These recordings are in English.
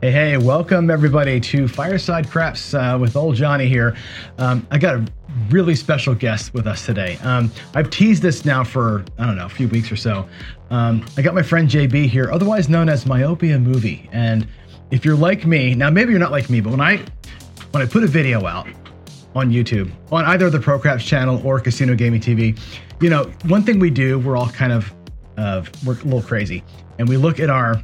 Hey, welcome everybody to Fireside Craps with old Johnny here. I got a really special guest with us today. I've teased this now for, I don't know, a few weeks or so. I got my friend JB here, otherwise known as Myopia Movie. And if you're like me, now maybe you're not like me, but when I put a video out on YouTube, on either the Pro Craps channel or Casino Gaming TV, you know, one thing we do, we're all kind of, we're a little crazy. And we look at our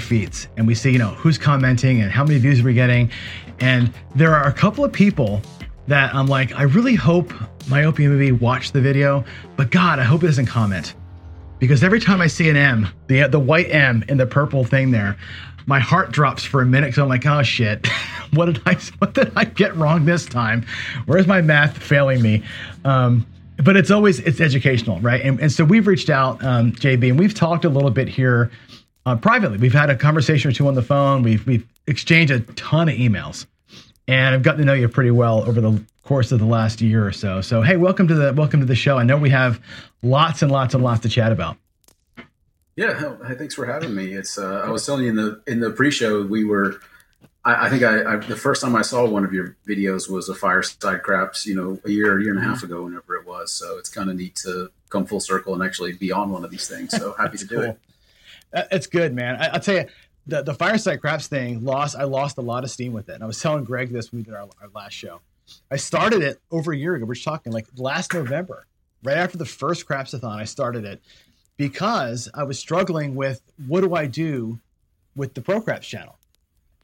feeds and we see, you know, who's commenting and how many views we're getting. And there are a couple of people that I'm like, I really hope Myopia Movie watched the video, but God, I hope it doesn't comment. Because every time I see an M, the white M in the purple thing there, my heart drops for a minute. Cause I'm like, oh shit, what did I get wrong this time? Where's my math failing me? But it's educational, right? And so we've reached out, JB, and we've talked a little bit here privately. We've had a conversation or two on the phone. We've exchanged a ton of emails, and I've gotten to know you pretty well over the course of the last year or so. So hey, welcome to the show. I know we have lots and lots and lots to chat about. Yeah, thanks for having me. It's I was telling you in the pre-show we were. I think the first time I saw one of your videos was a Fireside Craps, you know, a year and a half ago, whenever it was. So it's kind of neat to come full circle and actually be on one of these things. So happy to do it. It's good, man. I'll tell you, the Fireside Craps thing, I lost a lot of steam with it. And I was telling Greg this when we did our last show. I started it over a year ago. We're talking like last November, right after the first Crapsathon, I started it because I was struggling with what do I do with the Pro Craps channel.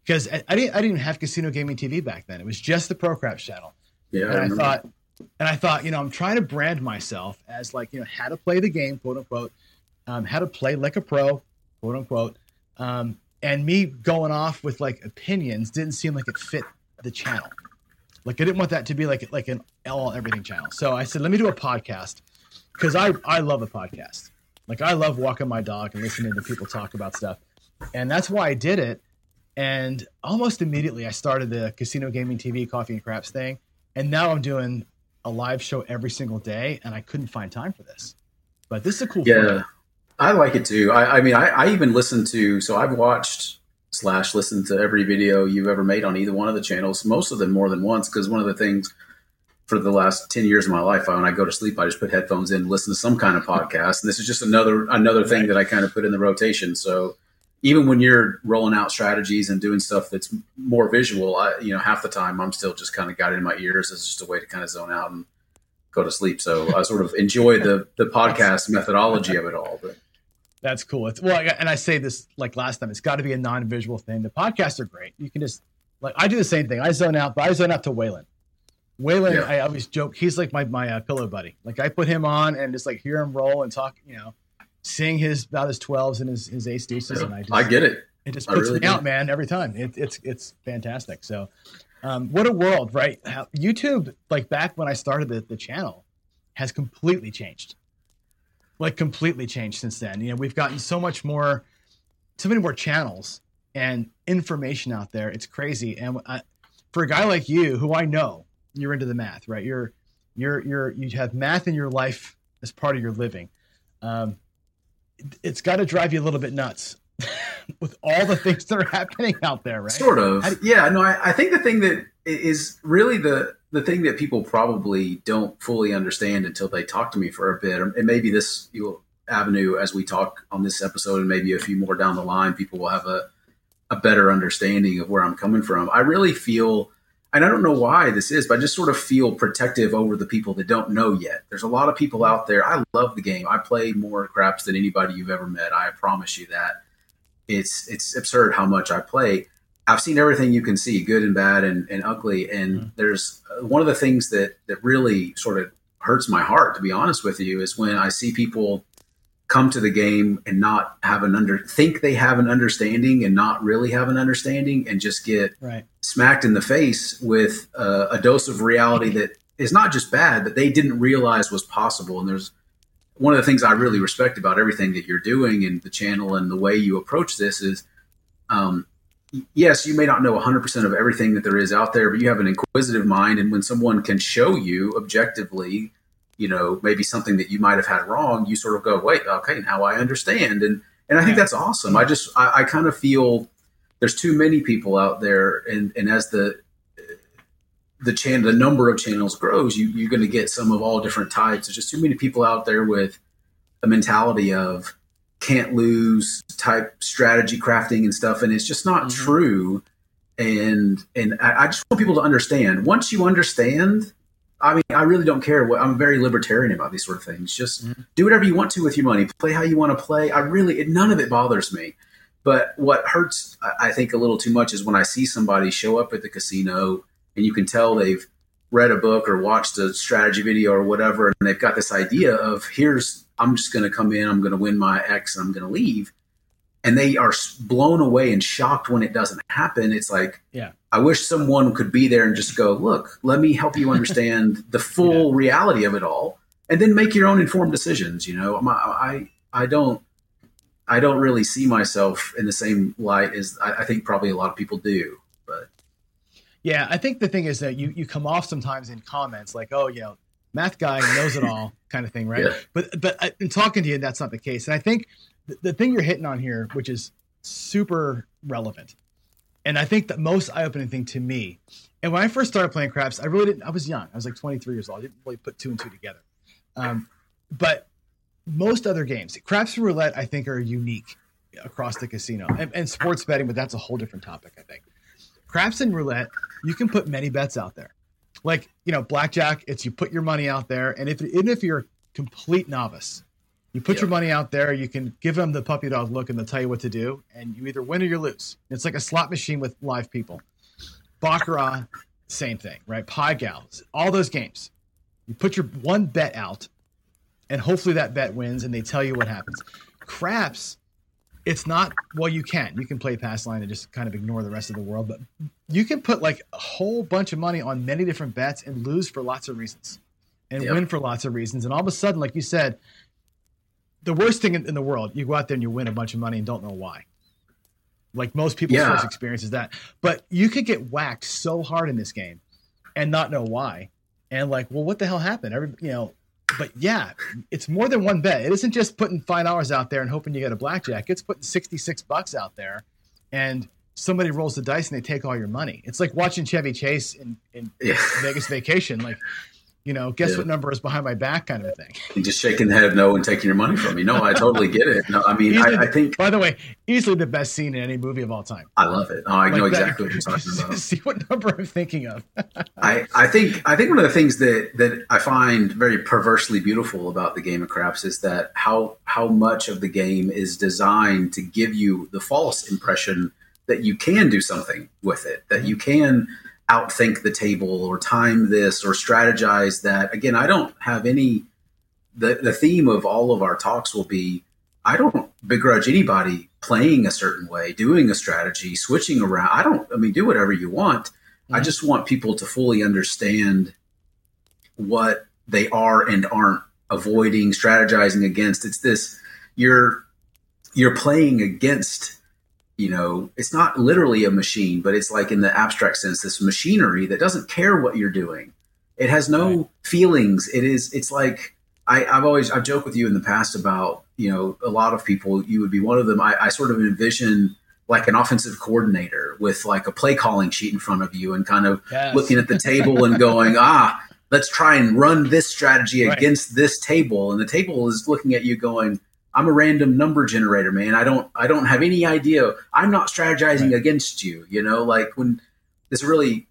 Because I didn't even have Casino Gaming TV back then. It was just the Pro Craps channel. Yeah, and I thought, you know, I'm trying to brand myself as like, you know, how to play the game, quote unquote, how to play like a pro, quote unquote. And me going off with like opinions didn't seem like it fit the channel. Like I didn't want that to be like an all everything channel. So I said, let me do a podcast because I love a podcast. Like I love walking my dog and listening to people talk about stuff. And that's why I did it. And almost immediately I started the Casino Gaming TV, Coffee and Craps thing. And now I'm doing a live show every single day and I couldn't find time for this, but this is a cool format. I like it too. I mean, I even listened to, so I've watched / listened to every video you've ever made on either one of the channels, most of them more than once. Cause one of the things for the last 10 years of my life, when I go to sleep, I just put headphones in, listen to some kind of podcast. And this is just another thing that I kind of put in the rotation. So even when you're rolling out strategies and doing stuff that's more visual, half the time I'm still just kind of got it in my ears as just a way to kind of zone out and go to sleep. So I sort of enjoy the podcast methodology of it all. But that's cool. And I say this like last time, it's got to be a non-visual thing. The podcasts are great. You can just I do the same thing. I zone out, but I zone out to Waylon. Waylon, yeah. I always joke he's like my pillow buddy. Like I put him on and just like hear him roll and talk. You know. Seeing about his 12s and his ace deuces, and I get it. It just puts me out, man. Every time, it's fantastic. So, what a world, right? How, YouTube, like back when I started the channel, has completely changed. Like completely changed since then. You know, we've gotten so many more channels and information out there. It's crazy. And for a guy like you, who I know you're into the math, right? You have math in your life as part of your living. It's got to drive you a little bit nuts with all the things that are happening out there, right? Sort of. I think the thing that is really the thing that people probably don't fully understand until they talk to me for a bit, and maybe this avenue as we talk on this episode and maybe a few more down the line, people will have a better understanding of where I'm coming from. I really feel, and I don't know why this is, but I just sort of feel protective over the people that don't know yet. There's a lot of people out there. I love the game. I play more craps than anybody you've ever met. I promise you that. It's absurd how much I play. I've seen everything you can see, good and bad and ugly. And there's one of the things that really sort of hurts my heart, to be honest with you, is when I see people come to the game and not have think they have an understanding and not really have an understanding and just get smacked in the face with a dose of reality that is not just bad, but they didn't realize was possible. And there's one of the things I really respect about everything that you're doing and the channel and the way you approach this is, yes, you may not know 100% of everything that there is out there, but you have an inquisitive mind. And when someone can show you objectively, you know, maybe something that you might have had wrong, you sort of go, wait, okay, now I understand. And I think that's awesome. I kind of feel there's too many people out there. And as the number of channels grows, you're going to get some of all different types. There's just too many people out there with a mentality of can't lose type strategy crafting and stuff. And it's just not true. And I just want people to understand, once you understand, I mean, I really don't care what, I'm very libertarian about these sort of things. Just do whatever you want to with your money, play how you want to play. None of it bothers me. But what hurts, I think, a little too much is when I see somebody show up at the casino and you can tell they've read a book or watched a strategy video or whatever. And they've got this idea of I'm just going to come in, I'm going to win my X, and I'm going to leave. And they are blown away and shocked when it doesn't happen. It's like, I wish someone could be there and just go, look, let me help you understand the full reality of it all, and then make your own informed decisions. You know, I don't really see myself in the same light as I think probably a lot of people do. But I think the thing is that you come off sometimes in comments like, oh, you know, math guy knows it all kind of thing, right? Yeah. But in talking to you, that's not the case. And I think the thing you're hitting on here, which is super relevant, and I think the most eye-opening thing to me, and when I first started playing craps, I really didn't. I was young. I was like 23 years old. I didn't really put two and two together. But most other games, craps and roulette, I think are unique across the casino, and sports betting, but that's a whole different topic, I think. Craps and roulette, you can put many bets out there. Like, you know, blackjack, it's you put your money out there, and even if you're a complete novice, you put your money out there, you can give them the puppy dog look and they'll tell you what to do, and you either win or you lose. It's like a slot machine with live people. Baccarat, same thing, right? Pie gals, all those games. You put your one bet out, and hopefully that bet wins, and they tell you what happens. Craps, it's not, well, you can. You can play pass line and just kind of ignore the rest of the world, but you can put like a whole bunch of money on many different bets and lose for lots of reasons and win for lots of reasons. And all of a sudden, like you said, the worst thing in the world, you go out there and you win a bunch of money and don't know why. Like most people's first experience is that. But you could get whacked so hard in this game and not know why. And like, well, what the hell happened? It's more than one bet. It isn't just putting $5 out there and hoping you get a blackjack. It's putting $66 out there and somebody rolls the dice and they take all your money. It's like watching Chevy Chase in Vegas Vacation. Like, you know, guess what number is behind my back kind of a thing. And just shaking the head no and taking your money from me. No, I totally get it. No, I mean, I think... By the way, easily the best scene in any movie of all time. I love it. Oh, I know exactly what you're talking about. See what number I'm thinking of. I think one of the things that I find very perversely beautiful about the game of craps is that how much of the game is designed to give you the false impression that you can do something with it, that you can... outthink the table or time this or strategize that. Again, I don't have any, the theme of all of our talks will be, I don't begrudge anybody playing a certain way, doing a strategy, switching around. Do whatever you want. I just want people to fully understand what they are and aren't avoiding, strategizing against. It's this, you're playing against, you know, it's not literally a machine, but it's like in the abstract sense, this machinery that doesn't care what you're doing. It has no feelings. It's like, I've joked with you in the past about, you know, a lot of people, you would be one of them. I sort of envision like an offensive coordinator with like a play calling sheet in front of you and kind of looking at the table and going, let's try and run this strategy against this table. And the table is looking at you going, I'm a random number generator, man. I don't have any idea. I'm not strategizing against you. You know, like when this really,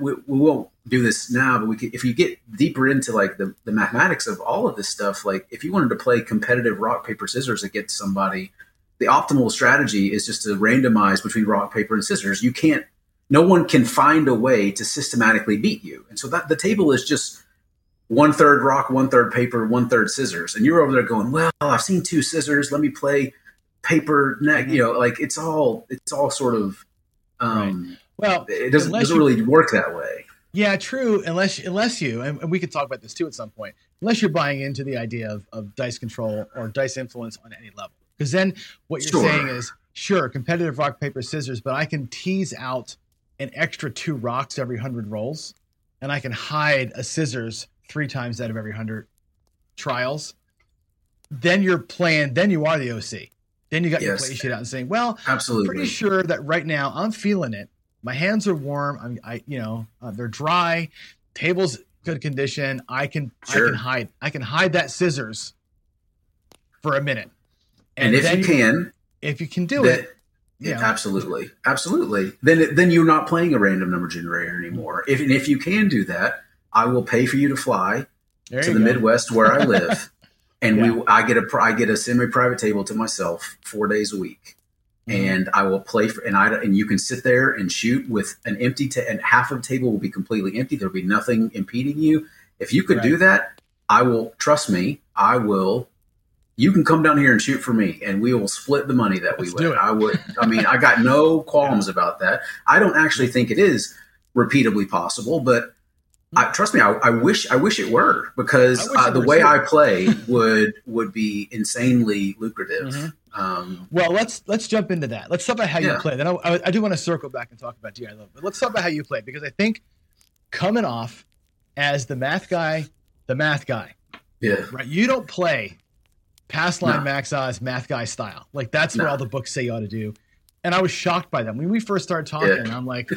we won't do this now, but we could, if you get deeper into like the mathematics of all of this stuff, like if you wanted to play competitive rock, paper, scissors against somebody, the optimal strategy is just to randomize between rock, paper, and scissors. You can't, no one can find a way to systematically beat you. And so that the table is just 1/3 rock, 1/3 paper, 1/3 scissors. And you're over there going, well, I've seen two scissors. Let me play paper neck. You know, like it's all sort of, well, it doesn't really work that way. Yeah, true. Unless you, and we could talk about this too at some point, unless you're buying into the idea of dice control or dice influence on any level. Because then what you're saying is, sure, competitive rock, paper, scissors, but I can tease out an extra 2 rocks every 100 rolls. And I can hide a scissors 3 times out of every 100 trials, then you are the OC. Then you got your play sheet out and saying, well, absolutely. I'm pretty sure that right now I'm feeling it. My hands are warm. They're dry. Table's good condition. I can hide that scissors for a minute. And if you can do it. Yeah. Absolutely. Then you're not playing a random number generator anymore. If you can do that, I will pay for you to fly to the Midwest where I live, and I get a semi-private table to myself 4 days a week, and I will play and you can sit there and shoot with an empty and half of the table will be completely empty. There'll be nothing impeding you. If you could do that, I will trust me. I will. You can come down here and shoot for me, and we will split the money that we win. I got no qualms about that. I don't actually think it is repeatably possible, but trust me, I wish it were, because the way I play would be insanely lucrative. Mm-hmm. Well, let's jump into that. Let's talk about how you play. Then I do want to circle back and talk about DI a little bit. Let's talk about how you play, because I think coming off as the math guy, right? You don't play pass line max odds math guy style. Like that's what all the books say you ought to do. And I was shocked by them. When we first started talking, I'm like,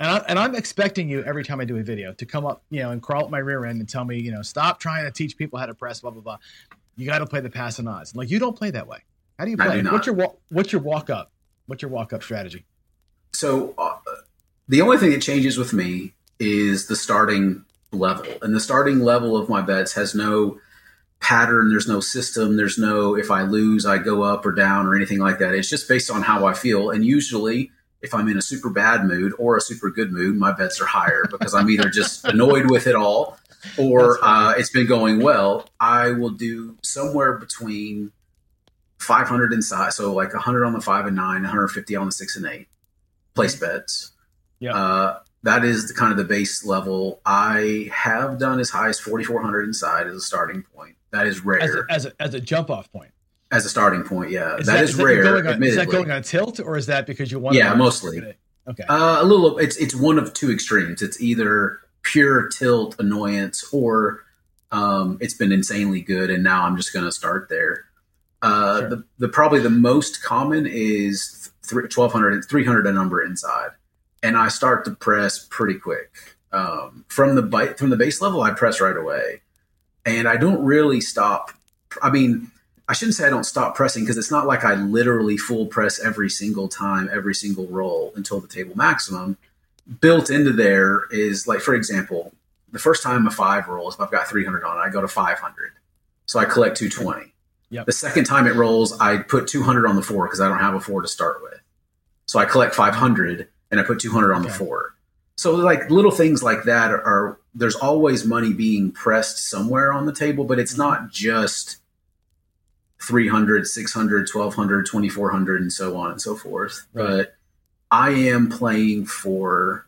and I'm expecting you every time I do a video to come up, and crawl up my rear end and tell me, stop trying to teach people how to press, blah, blah, blah. You got to play the pass and odds. Like, you don't play that way. How do you play? What's your walk-up strategy? So the only thing that changes with me is the starting level. And the starting level of my bets has no pattern. There's no system. There's no, if I lose, I go up or down or anything like that. It's just based on how I feel. And usually if I'm in a super bad mood or a super good mood, my bets are higher because I'm either just annoyed with it all or it's been going well. I will do somewhere between 500 inside. So like 100 on the 5 and 9, 150 on the 6 and 8 place bets. Yeah. That is the kind of the base level. I have done as high as 4,400 inside as a starting point. That is rare. As a jump off point. As a starting point, yeah. That is rare. Is that going on tilt, or is that because you won? Yeah, mostly. Okay. A little. It's one of two extremes. It's either pure tilt annoyance, or it's been insanely good, and now I'm just going to start there. Sure. The probably the most common is 1,200 and 300 a number inside. And I start to press pretty quick. From the base level, I press right away. And I don't really stop. I mean, I shouldn't say I don't stop pressing, because it's not like I literally full press every single time, every single roll until the table maximum. Built into there is, like, for example, the first time a 5 rolls, if I've got 300 on it, I go to 500. So I collect 220. Yep. The second time it rolls, I put 200 on the 4 because I don't have a 4 to start with. So I collect 500. And I put 200 on the 4. So like little things like that are there's always money being pressed somewhere on the table, but it's not just 300, 600, 1,200, 2,400, and so on and so forth. Right. But I am playing for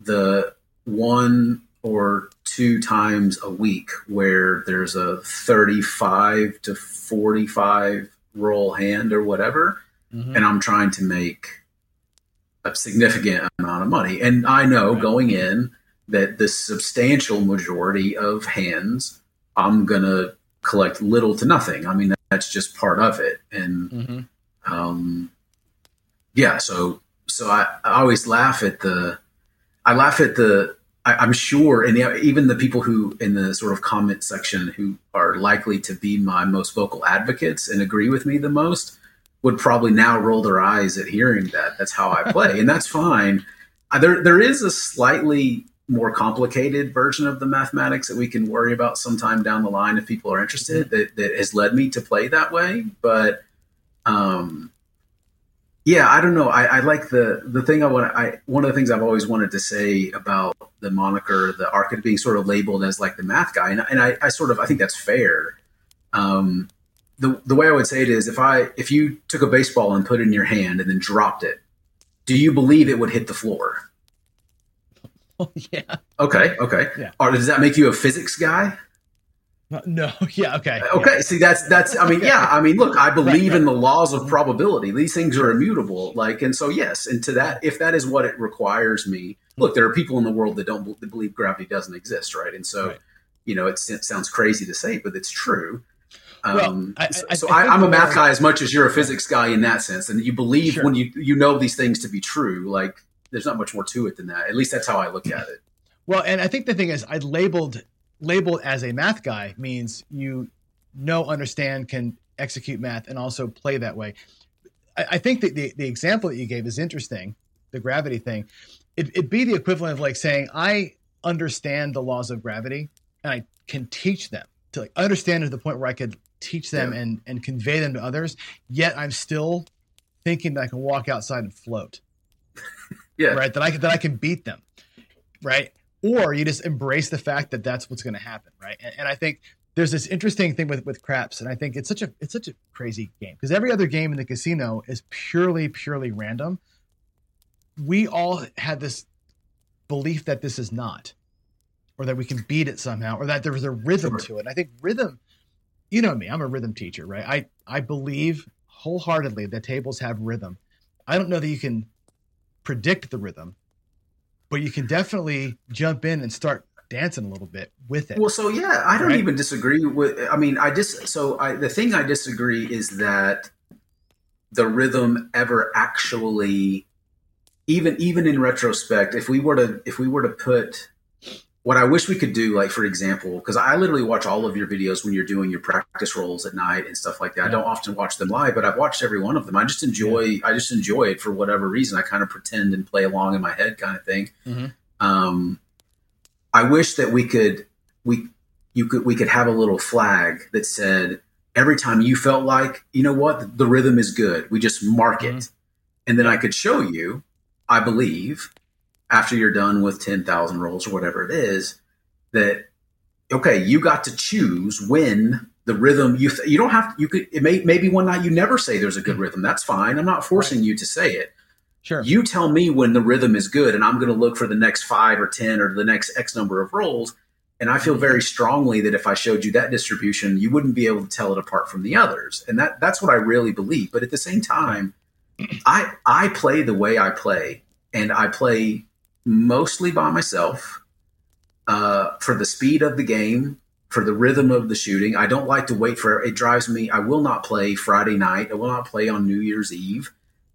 the 1 or 2 times a week where there's a 35 to 45 roll hand or whatever, and I'm trying to make a significant amount of money. And I know going in that the substantial majority of hands, I'm going to collect little to nothing. I mean, that's just part of it. And so I always laugh at I'm sure. And even the people who in the sort of comment section who are likely to be my most vocal advocates and agree with me the most would probably now roll their eyes at hearing that. That's how I play, and that's fine. There is a slightly more complicated version of the mathematics that we can worry about sometime down the line if people are interested. That has led me to play that way, but I don't know. I like the thing I want. One of the things I've always wanted to say about the moniker, the archetype, being sort of labeled as like the math guy, and I think that's fair. The way I would say it is if you took a baseball and put it in your hand and then dropped it, do you believe it would hit the floor? Oh, yeah. Okay. Yeah. Or does that make you a physics guy? No. Yeah. Okay. Yeah. See, that's. I mean, yeah. I mean, look, I believe in the laws of probability. These things are immutable. Like, and so yes, and to that, if that is what it requires me, look, there are people in the world that don't believe gravity doesn't exist, right? And so, it sounds crazy to say, but it's true. I'm a math guy as much as you're a physics guy in that sense, and you believe when you know these things to be true. Like, there's not much more to it than that. At least that's how I look at it. Well, and I think the thing is, I labeled as a math guy means you know, understand, can execute math, and also play that way. I think that the example that you gave is interesting. The gravity thing, it'd be the equivalent of like saying I understand the laws of gravity and I can teach them. To like understand to the point where I could teach them and convey them to others, yet I'm still thinking that I can walk outside and float. Right? That I can beat them, right? Or you just embrace the fact that that's what's going to happen, right? And I think there's this interesting thing with craps, and I think it's such a crazy game because every other game in the casino is purely random. We all had this belief that this is not, or that we can beat it somehow, or that there was a rhythm to it. And I think rhythm, you know me, I'm a rhythm teacher, right? I believe wholeheartedly that tables have rhythm. I don't know that you can predict the rhythm, but you can definitely jump in and start dancing a little bit with it. Well, so yeah, I don't even disagree with, I mean, the thing I disagree is that the rhythm ever actually, even in retrospect, if we were to put, what I wish we could do, like, for example, because I literally watch all of your videos when you're doing your practice rolls at night and stuff like that. Yeah. I don't often watch them live, but I've watched every one of them. I just enjoy it for whatever reason. I kind of pretend and play along in my head kind of thing. Mm-hmm. I wish that we could have a little flag that said, every time you felt like, you know what, the rhythm is good, we just mark it. And then I could show you, I believe, after you're done with 10,000 rolls or whatever it is, that, okay, you got to choose when the rhythm you don't have to, maybe one night you never say there's a good rhythm. That's fine. I'm not forcing you to say it. Sure. You tell me when the rhythm is good, and I'm going to look for the next 5 or 10 or the next X number of rolls. And I feel very strongly that if I showed you that distribution, you wouldn't be able to tell it apart from the others. And that's what I really believe. But at the same time, I play the way I play, and I play mostly by myself, for the speed of the game, for the rhythm of the shooting. I don't like to wait for it. It drives me. I will not play Friday night. I will not play on New Year's Eve.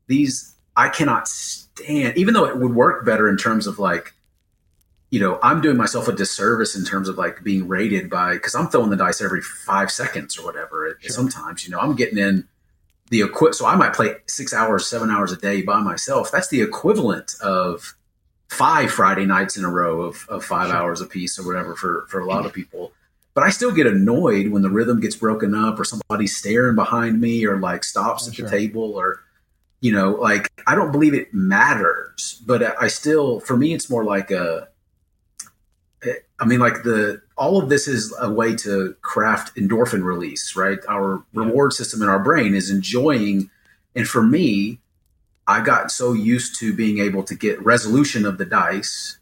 These I cannot stand, even though it would work better in terms of like, you know, I'm doing myself a disservice in terms of like being rated by, because I'm throwing the dice every 5 seconds or whatever. Sure. Sometimes, you know, I'm getting in the so I might play 6 hours, 7 hours a day by myself. That's the equivalent of 5 Friday nights in a row of 5 hours apiece or whatever for a lot of people. But I still get annoyed when the rhythm gets broken up or somebody's staring behind me or like stops at the table or, you know, like I don't believe it matters. But I still, for me, it's more like all of this is a way to craft endorphin release, right? Our reward system in our brain is enjoying. And for me, I got so used to being able to get resolution of the dice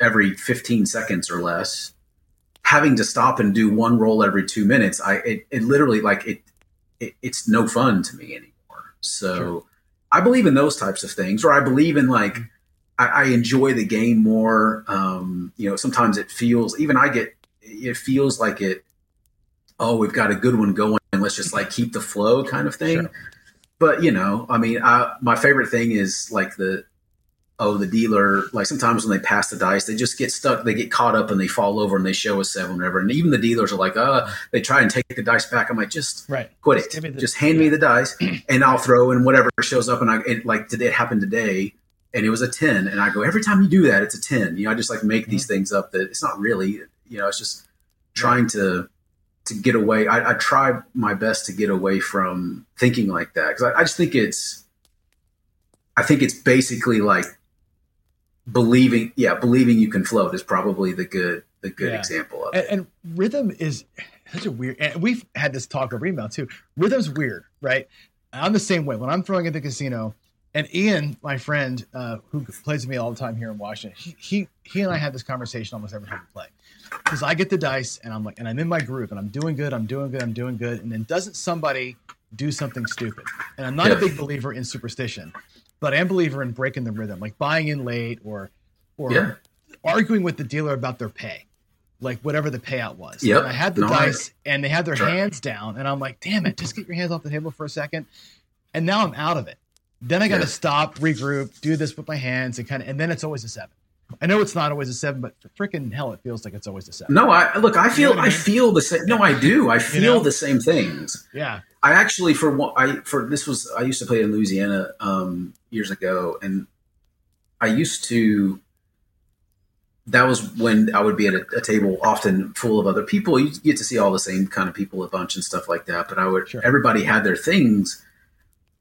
every 15 seconds or less, having to stop and do one roll every 2 minutes. It's no fun to me anymore. So I believe in those types of things, or I believe in like, I enjoy the game more. You know, sometimes it feels, we've got a good one going and let's just like keep the flow kind of thing. Sure. But, you know, I mean, my favorite thing is like the dealer, like sometimes when they pass the dice, they just get stuck, they get caught up and they fall over and they show a 7 or whatever. And even the dealers are like, they try and take the dice back. I'm like, just quit it. Just hand me the dice and I'll throw in whatever shows up. And it happened today and it was a 10. And I go, every time you do that, it's a 10. You know, I just like make these things up that it's not really, you know, it's just trying to get away. I try my best to get away from thinking like that. Cause I just think it's basically like believing you can float is probably the good example of it. And rhythm is such a weird, and we've had this talk over email too. Rhythm's weird, right? I'm the same way when I'm throwing at the casino, and Ian, my friend, who plays with me all the time here in Washington, he and I have this conversation almost every time we play. Because I get the dice and I'm like, and I'm in my groove and I'm doing good, And then doesn't somebody do something stupid? And I'm not a big believer in superstition, but I am a believer in breaking the rhythm, like buying in late or arguing with the dealer about their pay. like whatever the payout was. Yep. And I had the dice and they had their hands down and I'm like, damn it, just get your hands off the table for a second. And now I'm out of it. Then I got to stop, regroup, do this with my hands and kind of, and then it's always a seven. I know it's not always a seven, but freaking hell, it feels like it's always a seven. No, I feel the same. No, I do. I feel the same things. Yeah. I actually, I used to play in Louisiana years ago, and I used to, that was when I would be at a table often full of other people. You get to see all the same kind of people a bunch and stuff like that. But I would, everybody had their things.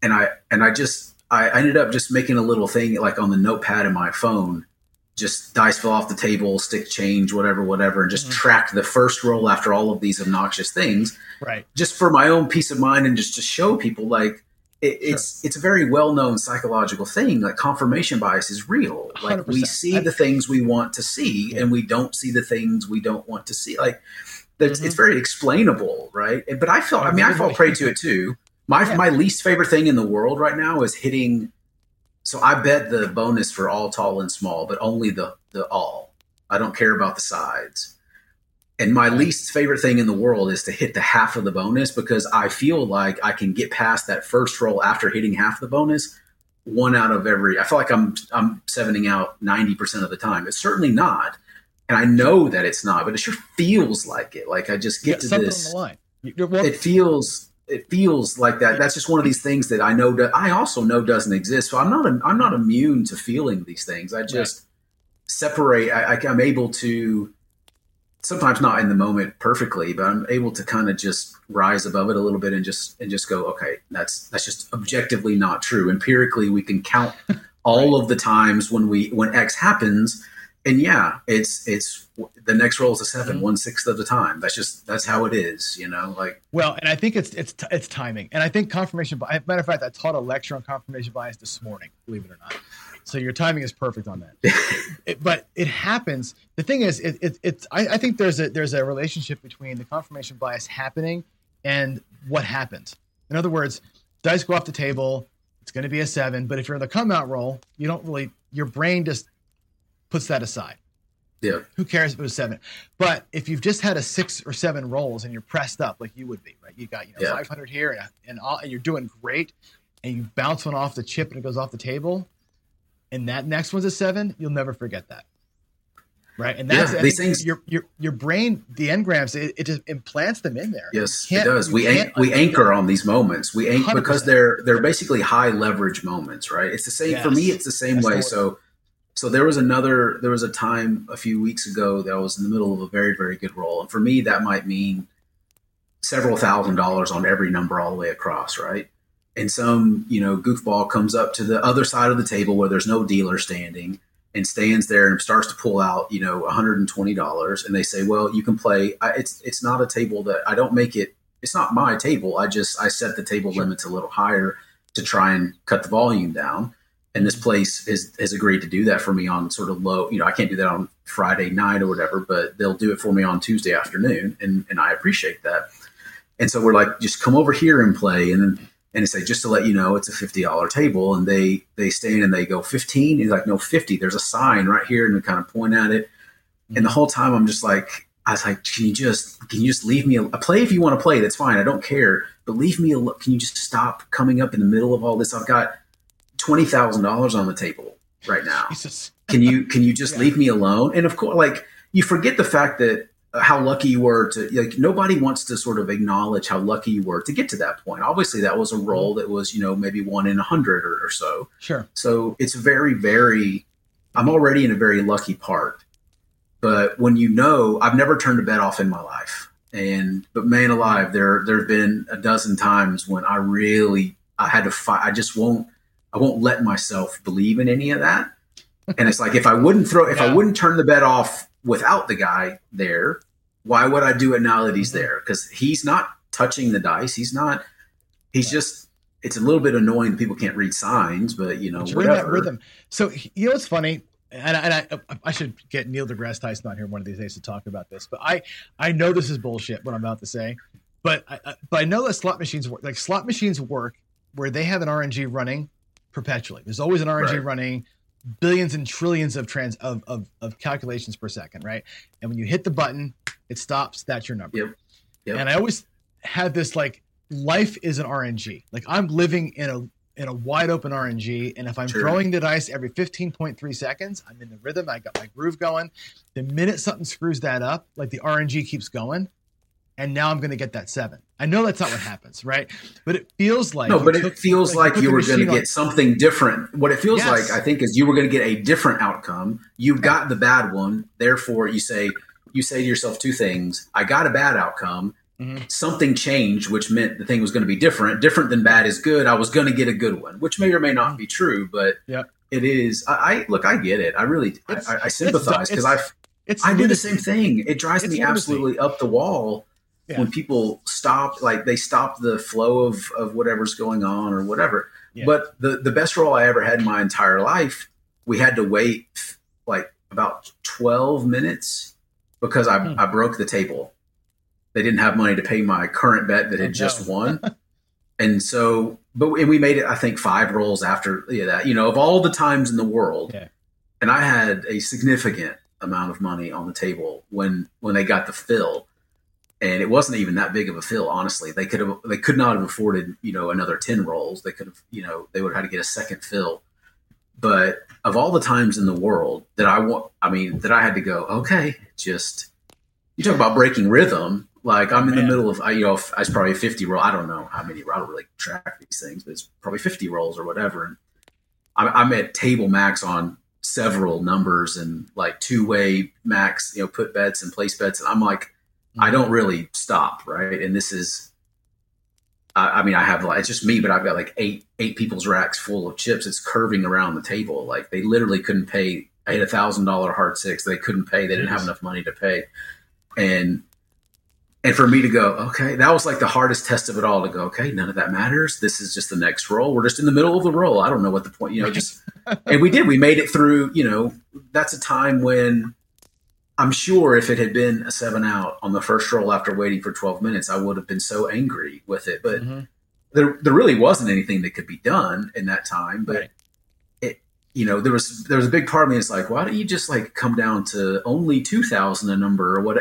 And I ended up just making a little thing like on the notepad in my phone, just dice fell off the table, stick change, whatever, and just track the first roll after all of these obnoxious things. Right. Just for my own peace of mind and just to show people like it's a very well-known psychological thing. Like confirmation bias is real. Like 100%. We see the things we want to see and we don't see the things we don't want to see. Like it's very explainable. Right. But I fall prey to it too. My least favorite thing in the world right now is hitting. So I bet the bonus for all tall and small, but only the all. I don't care about the sides. And my least favorite thing in the world is to hit the half of the bonus because I feel like I can get past that first roll after hitting half the bonus. I feel like I'm sevening out 90% of the time. It's certainly not. And I know that it's not, but it sure feels like it. Like I just get to this. On the line. It feels like that. That's just one of these things that I know I also know doesn't exist. So I'm not immune to feeling these things. I just separate. I'm able to, sometimes not in the moment perfectly, but I'm able to kind of just rise above it a little bit and just go, okay, that's just objectively not true. Empirically, we can count all of the times when X happens. And yeah, it's the next roll is a seven, 1/6 of the time. That's how it is, you know. Like, well, and I think it's timing, and I think confirmation bias. Matter of fact, I taught a lecture on confirmation bias this morning, believe it or not. So your timing is perfect on that. But it happens. The thing is, I think there's a relationship between the confirmation bias happening and what happened. In other words, dice go off the table. It's going to be a seven, but if you're in the come out roll, you don't really. Your brain just puts that aside. Yeah. Who cares if it was seven? But if you've just had a 6 or 7 rolls and you're pressed up like you would be, right? You got 500 here and you're doing great, and you bounce one off the chip and it goes off the table, and that next one's a seven. You'll never forget that, right? And that's these things. Your brain, the engrams, it just implants them in there. Yes, it does. We anchor on these moments. We anchor 100%. Because they're basically high leverage moments, right? It's the same for me. It's the same way. So there was a time a few weeks ago that I was in the middle of a very, very good roll. And for me, that might mean several $1,000s on every number all the way across, right? And some, goofball comes up to the other side of the table where there's no dealer standing and stands there and starts to pull out, $120. And they say, well, you can play. It's not a table that I don't make it. It's not my table. I set the table limits a little higher to try and cut the volume down. And this place has agreed to do that for me on sort of low, I can't do that on Friday night or whatever, but they'll do it for me on Tuesday afternoon. And I appreciate that. And so we're like, just come over here and play. And it's like, just to let you know, it's a $50 table. And they stand and they go 15. He's like, no, 50. There's a sign right here. And we kind of point at it. And the whole time I'm just like, I was like, can you just leave me a play if you want to play? That's fine. I don't care. But leave me can you just stop coming up in the middle of all this? I've got $20,000 on the table right now. Jesus. Can you just leave me alone? And of course, like, you forget the fact that how lucky you were to, like, nobody wants to sort of acknowledge how lucky you were to get to that point. Obviously that was a roll that was, maybe 1 in 100 or so. Sure. So it's very, very, I'm already in a very lucky part, but when I've never turned a bet off in my life. But man alive, there've been a dozen times when I had to fight. I won't let myself believe in any of that. And it's like, if I wouldn't turn the bet off without the guy there, why would I do it now that he's there? Because he's not touching the dice. It's a little bit annoying that people can't read signs, but whatever. That rhythm. So, it's funny. And I should get Neil deGrasse Tyson on here one of these days to talk about this, but I know this is bullshit, what I'm about to say, but I know that slot machines work where they have an RNG running perpetually. There's always an RNG running. billions and trillions of calculations per second, right? And when you hit the button, it stops. That's your number. Yep. Yep. And I always had this, like, life is an RNG. Like, I'm living in a wide open RNG, and if I'm throwing the dice every 15.3 seconds, I'm in the rhythm. I got my groove going. The minute something screws that up, like, the RNG keeps going, and now I'm going to get that 7. I know that's not what happens, right? But it feels like... No, but it feels like you were going to get something different. What it feels like, I think, is you were going to get a different outcome. You got the bad one. Therefore, you say to yourself two things. I got a bad outcome. Mm-hmm. Something changed, which meant the thing was going to be different. Different than bad is good. I was going to get a good one, which may or may not be true, but it is. I look, I get it. I really, I sympathize because I do the same thing. It drives me absolutely up the wall when people stop, like they stop the flow of whatever's going on or whatever. Yeah. But the best roll I ever had in my entire life, we had to wait like about 12 minutes because I broke the table. They didn't have money to pay my current bet that had just won. And so, and we made it, I think, 5 rolls after that, of all the times in the world. Yeah. And I had a significant amount of money on the table when they got the fill. And it wasn't even that big of a fill, honestly. They could not have afforded, another 10 rolls. They could have, they would have had to get a second fill. But of all the times in the world that I had to go, okay, just, you talk about breaking rhythm. Like I'm in the middle of, it's probably a 50 roll. I don't know how many. I don't really track these things, but it's probably 50 rolls or whatever. And I'm at table max on several numbers and like 2-way max, put bets and place bets. And I'm like, I don't really stop, right? And this is, I have like, it's just me, but I've got like eight people's racks full of chips. It's curving around the table. Like they literally couldn't pay. I had $1,000 hard six. They couldn't pay. They didn't have enough money to pay. And for me to go, okay, that was like the hardest test of it all to go, okay, none of that matters. This is just the next roll. We're just in the middle of the roll. I don't know what the point, just, and we did, we made it through, that's a time when I'm sure if it had been a 7-out on the first roll after waiting for 12 minutes, I would have been so angry with it, but there really wasn't anything that could be done in that time. But there was a big part of me. It's like, why don't you just like come down to only 2,000 a number or what,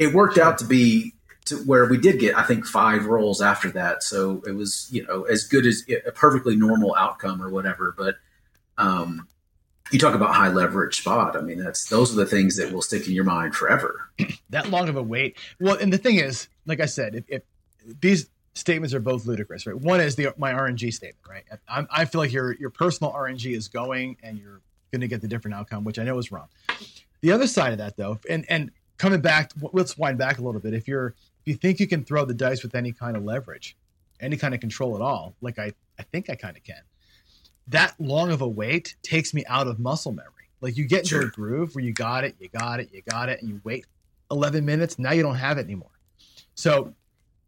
it worked out to be to where we did get, I think, 5 rolls after that. So it was, as good as a perfectly normal outcome or whatever. But you talk about high leverage spot. I mean, those are the things that will stick in your mind forever. That long of a wait. Well, and the thing is, like I said, if these statements are both ludicrous, right? One is my RNG statement, right? I feel like your personal RNG is going and you're going to get the different outcome, which I know is wrong. The other side of that, though, and coming back, let's wind back a little bit. If you think you can throw the dice with any kind of leverage, any kind of control at all, like I think I kind of can, that long of a wait takes me out of muscle memory. Like you get into a groove where you got it, and you wait 11 minutes. Now you don't have it anymore. So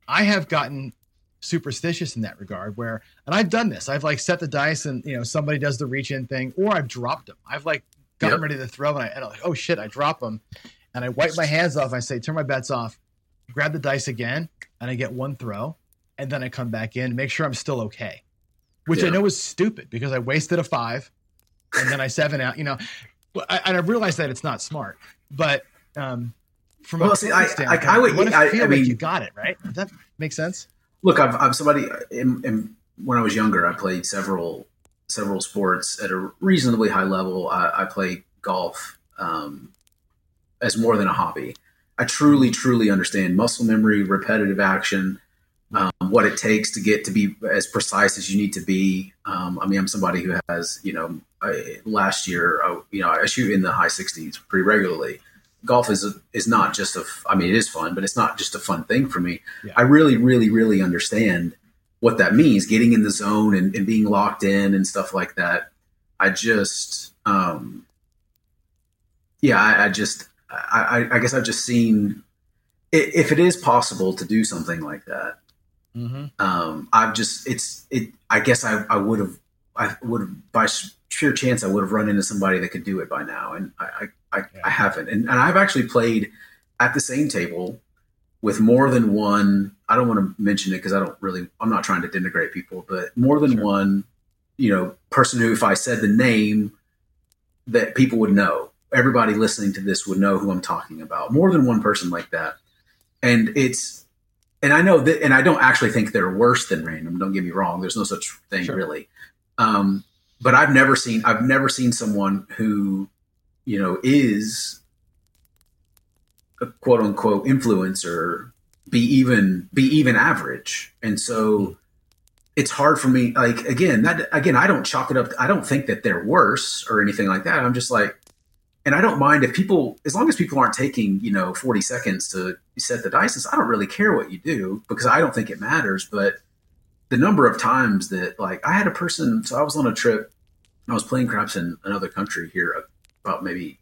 I have gotten superstitious in that regard where, and I've done this, I've like set the dice and, somebody does the reach in thing, or I've dropped them. I've like got them ready to throw and I'm like, oh shit, I drop them. And I wipe my hands off. I say, turn my bets off, grab the dice again, and I get one throw. And then I come back in and make sure I'm still okay, which I know is stupid because I wasted a 5 and then I 7-out, and I realized that it's not smart. But from a standpoint, you got it, right? Does that make sense? Look, I'm somebody when I was younger, I played several sports at a reasonably high level. I played golf, as more than a hobby. I truly, truly understand muscle memory, repetitive action, what it takes to get to be as precise as you need to be. I'm somebody who has, last year, I shoot in the high 60s pretty regularly. Golf is not just it is fun, but it's not just a fun thing for me. Yeah. I really, really, really understand what that means, getting in the zone and being locked in and stuff like that. I just, I guess I've just seen if it is possible to do something like that. Mm-hmm. I would have by sheer chance, I would have run into somebody that could do it by now. And I haven't. And I've actually played at the same table with more than one. I don't want to mention it because I'm not trying to denigrate people, but more than one you know, person who, if I said the name, that people would know. Everybody listening to this would know who I'm talking about. More than one person like that. And it's, and I know that, and I don't actually think they're worse than random. Don't get me wrong. There's no such thing, sure, really. But I've never seen someone who, you know, is a quote unquote influencer be even average. And so it's hard for me. Like, again, I don't chalk it up. I don't think that they're worse or anything like that. I'm just like, and I don't mind if people, as long as people aren't taking, you know, 40 seconds to set the dice, I don't really care what you do because I don't think it matters. But the number of times that, like, I had a person, so I was on a trip, I was playing craps in another country here about maybe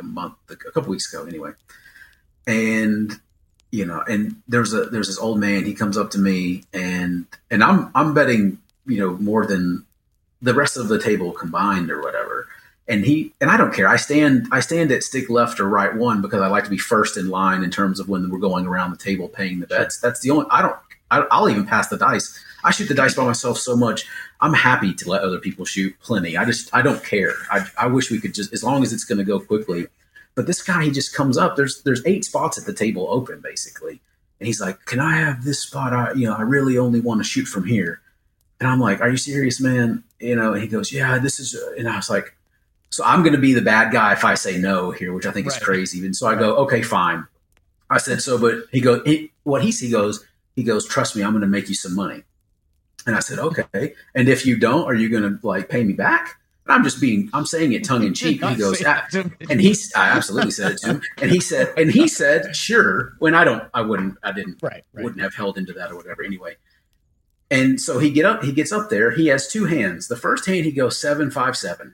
a couple weeks ago anyway. And, you know, and there's this old man, he comes up to me and I'm betting, you know, more than the rest of the table combined or whatever. And I don't care. I stand at stick left or right one because I like to be first in line in terms of when we're going around the table paying the bets. Sure. That's the only. I'll even pass the dice. I shoot the dice by myself so much. I'm happy to let other people shoot plenty. I don't care. I wish we could just, as long as it's going to go quickly. But this guy, he just comes up. There's 8 spots at the table open basically, and he's like, "Can I have this spot? I really only want to shoot from here." And I'm like, "Are you serious, man?" You know. And he goes, "Yeah, this is," and I was like, so I'm going to be the bad guy if I say no here, which I think is crazy. And so I go, okay, fine. I said so, but he goes, trust me, I'm going to make you some money. And I said, okay. And if you don't, are you going to like pay me back? And I'm saying it tongue in cheek. And he goes, I absolutely said it to him. And he said, sure. When I wouldn't have held into that or whatever. Anyway. And so he gets up there. He has 2 hands. The first hand, he goes 7-5-7.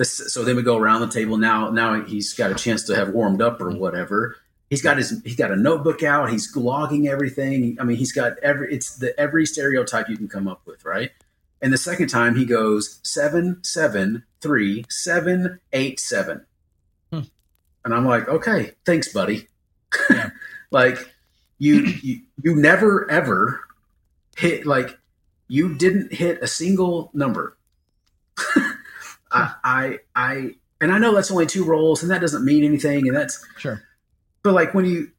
So then we go around the table. Now he's got a chance to have warmed up or whatever. He's got a notebook out. He's logging everything. I mean, he's got every stereotype you can come up with, right? And the second time he goes 7-7-3-7-8-7, and I'm like, okay, thanks, buddy. Yeah. Like you never ever hit, like you didn't hit a single number. And I know that's only 2 rolls and that doesn't mean anything. And that's sure. But like when you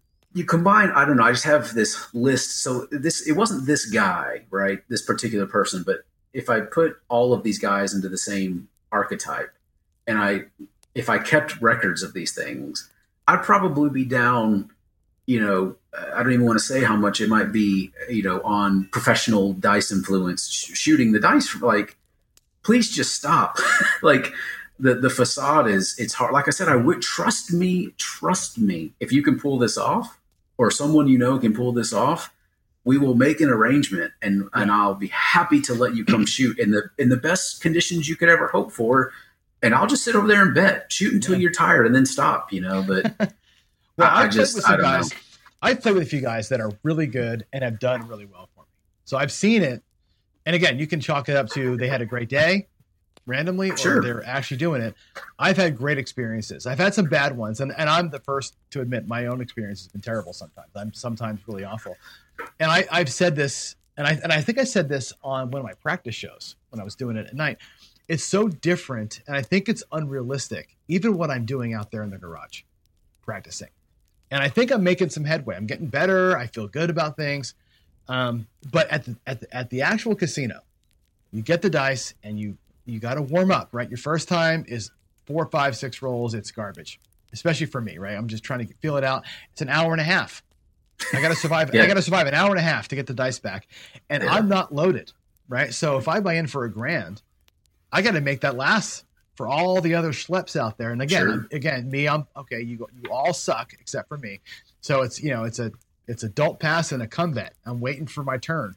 combine, I don't know, I just have this list. So it wasn't this guy, right? This particular person. But if I put all of these guys into the same archetype and if I kept records of these things, I'd probably be down, you know, I don't even want to say how much it might be, you know, on professional dice influence, shooting the dice, like, please just stop. Like the facade it's hard. Like I said, I would trust me. If you can pull this off or someone, you know, can pull this off, we will make an arrangement and I'll be happy to let you come shoot in the best conditions you could ever hope for. And I'll just sit over there and bet, shoot until you're tired and then stop, you know, but well, I don't know. I've played with a few guys that are really good and have done really well for me. So I've seen it. And again, you can chalk it up to they had a great day randomly, sure, or they're actually doing it. I've had great experiences. I've had some bad ones. And I'm the first to admit my own experience has been terrible sometimes. I'm sometimes really awful. And I've said this, and I think I said this on one of my practice shows when I was doing it at night. It's so different, and I think it's unrealistic, even what I'm doing out there in the garage practicing. And I think I'm making some headway. I'm getting better. I feel good about things. But at the actual casino, you get the dice and you got to warm up, right? Your first time is 4, 5, 6 rolls. It's garbage, especially for me, right? I'm just trying to feel it out. It's an hour and a half. I got to survive. Yeah. I got to survive an hour and a half to get the dice back, and yeah, I'm not loaded, right? So if I buy in for $1,000, I got to make that last for all the other schleps out there. And again, sure, I'm okay. You all suck except for me. So it's, you know, it's a adult pass and a comeback. I'm waiting for my turn.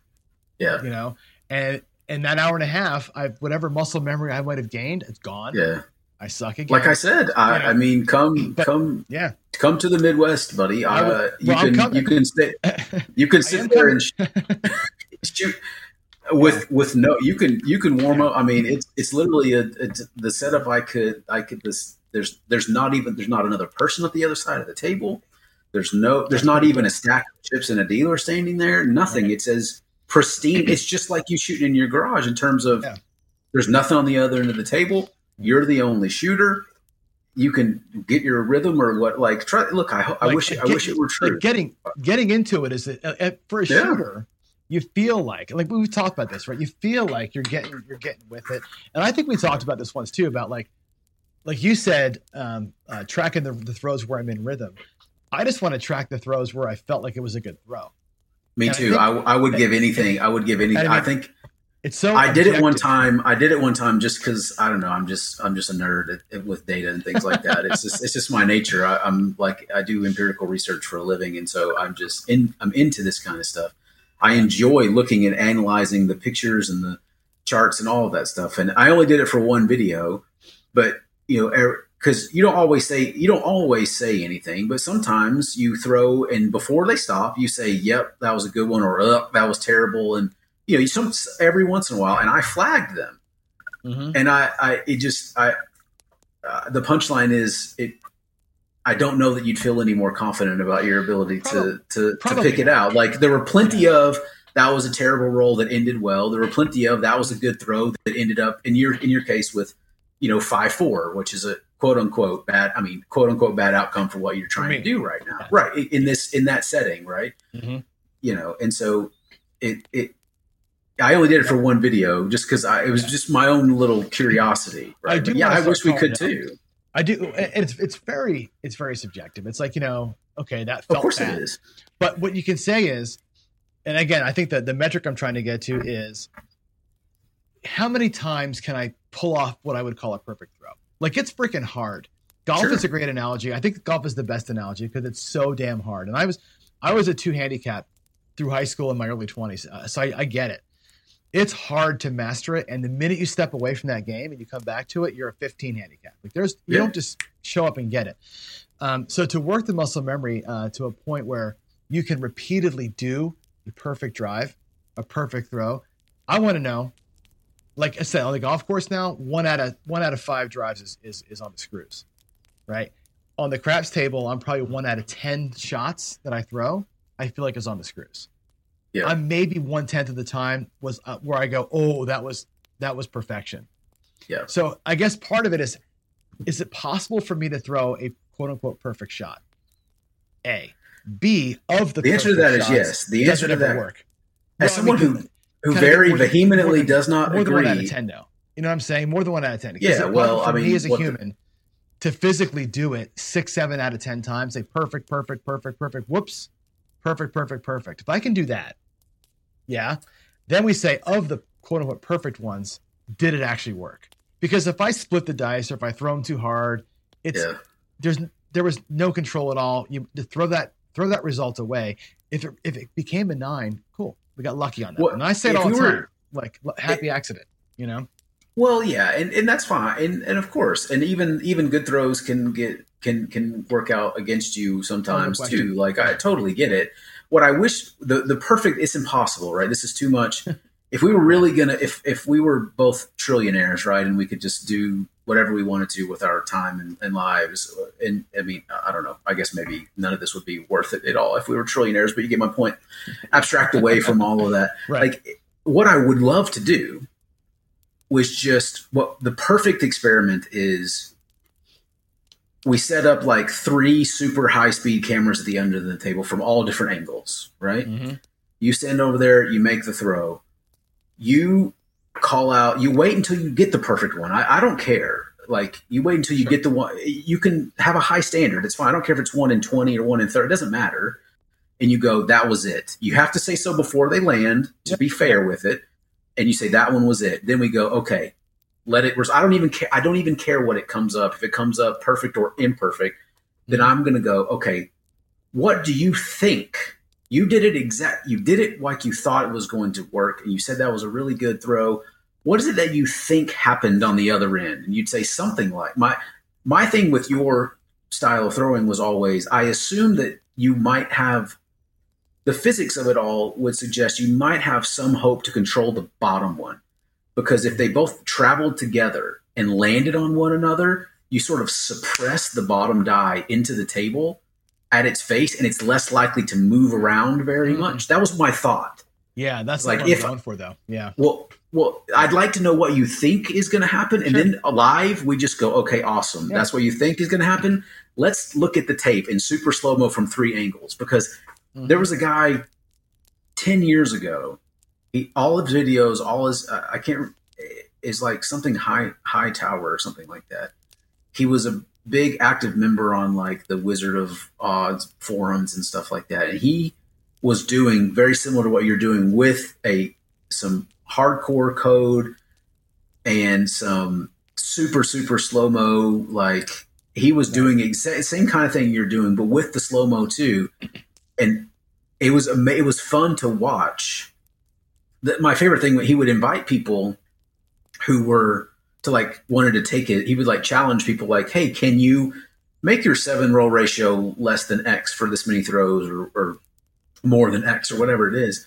Yeah. You know, and in that hour and a half, whatever muscle memory I might have gained, it's gone. Yeah. I suck again. Like I said, I mean, come to the Midwest, buddy. You can sit there and shoot you can warm up. I mean, it's literally the setup. There's not another person at the other side of the table. There's not even a stack of chips and a dealer standing there. Nothing. Right. It's as pristine. It's just like you shooting in your garage in terms of there's nothing on the other end of the table. You're the only shooter. You can get your rhythm or what, like, try. Look, I wish it were true. Getting into it is that for a shooter, you feel like we've talked about this, right? You feel like you're getting with it. And I think we talked about this once too, about like you said, tracking the throws where I'm in rhythm. I just want to track the throws where I felt like it was a good throw. Me and too. I would give anything. I think it's so. I did it one time just because I don't know. I'm just a nerd with data and things like that. It's just my nature. I'm like, I do empirical research for a living, and so I'm into this kind of stuff. I enjoy looking and analyzing the pictures and the charts and all of that stuff. And I only did it for one video, but you know, because you don't always say anything, but sometimes you throw and before they stop, you say, "Yep, that was a good one," or "Up, that was terrible." And you know, every once in a while, and I flagged them, and the punchline is it. I don't know that you'd feel any more confident about your ability to pick it out. Like there were plenty of that was a terrible roll that ended well. There were plenty of that was a good throw that ended up in your case with 5-4, which is a quote unquote bad outcome for what you're trying to do right now. Right. In that setting. Right. Mm-hmm. You know, and so I only did it for one video just cause it was just my own little curiosity. Right. I wish we could too. I do. And it's very subjective. It's like, okay, that felt bad. Of course it is. But what you can say is, and again, I think that the metric I'm trying to get to is how many times can I pull off what I would call a perfect throw? Like it's freaking hard. Golf is a great analogy. I think golf is the best analogy because it's so damn hard. And I was a 2 handicap through high school in my early 20s. So I get it. It's hard to master it. And the minute you step away from that game and you come back to it, you're a 15 handicap. Like you don't just show up and get it. So to work the muscle memory to a point where you can repeatedly do a perfect drive, a perfect throw. I want to know. Like I said, on the golf course now, one out of 5 drives is on the screws, right? On the craps table, I'm probably 1 out of 10 shots that I throw, I feel like is on the screws. Yeah, I'm maybe 1/10 of the time was where I go, oh, that was perfection. Yeah. So I guess part of it is it possible for me to throw a quote unquote perfect shot? A, B of the answer to that shots, is yes. The answer to that work. As well, someone who very vehemently does not agree. More than 1 out of 10, though. You know what I'm saying? More than 1 out of 10. Yeah, well, I mean, for me as a human, to physically do it 6, 7 out of 10 times, say perfect, whoops, perfect. If I can do that, then we say of the quote-unquote perfect ones, did it actually work? Because if I split the dice or if I throw them too hard, there was no control at all. You throw that result away. If it became a 9, cool. We got lucky on that. Well, and I say it all the time, like happy accident, Well, yeah, and that's fine, and of course, and even good throws can work out against you sometimes too. Like I totally get it. What I wish the perfect, it's impossible, right? This is too much. If we were really gonna, if we were both trillionaires, right, and we could just do whatever we wanted to with our time and lives, and I mean, I don't know. I guess maybe none of this would be worth it at all if we were trillionaires. But you get my point. Abstract away from all of that. Right. Like what I would love to do was just what the perfect experiment is. We set up like 3 super high speed cameras at the end of the table from all different angles. Right. Mm-hmm. You stand over there. You make the throw. You call out, you wait until you get the perfect one. I don't care. Like you wait until you get the one, you can have a high standard. It's fine. I don't care if it's 1 in 20 or 1 in 30, it doesn't matter. And you go, that was it. You have to say so before they land to be fair with it. And you say that one was it. Then we go, okay, let it. I don't even care. I don't even care what it comes up. If it comes up perfect or imperfect, then I'm going to go, okay, what do you think? You did it you did it like you thought it was going to work, and you said that was a really good throw. What is it that you think happened on the other end? And you'd say something like, my thing with your style of throwing was always, I assume that you might have the physics of it all would suggest you might have some hope to control the bottom one. Because if they both traveled together and landed on one another, you sort of suppress the bottom die into the table at its face, and it's less likely to move around very much. That was my thought. Yeah, that's like what I'm going for, though. Yeah. Well, I'd like to know what you think is going to happen, and then live we just go, okay, awesome. Yeah. That's what you think is going to happen. Let's look at the tape in super slow mo from three angles, because there was a guy 10 years ago. All his videos, all his I can't is like something Hightower or something like that. He was a big active member on like the Wizard of Odds forums and stuff like that, and he was doing very similar to what you're doing with some hardcore code and some super slow-mo. Like he was doing exact same kind of thing you're doing, but with the slow-mo too. And it was fun to watch. My favorite thing, when he would invite people who were to like wanted to take it, he would like challenge people like, hey, can you make your 7-roll ratio less than X for this many throws or more than X or whatever it is.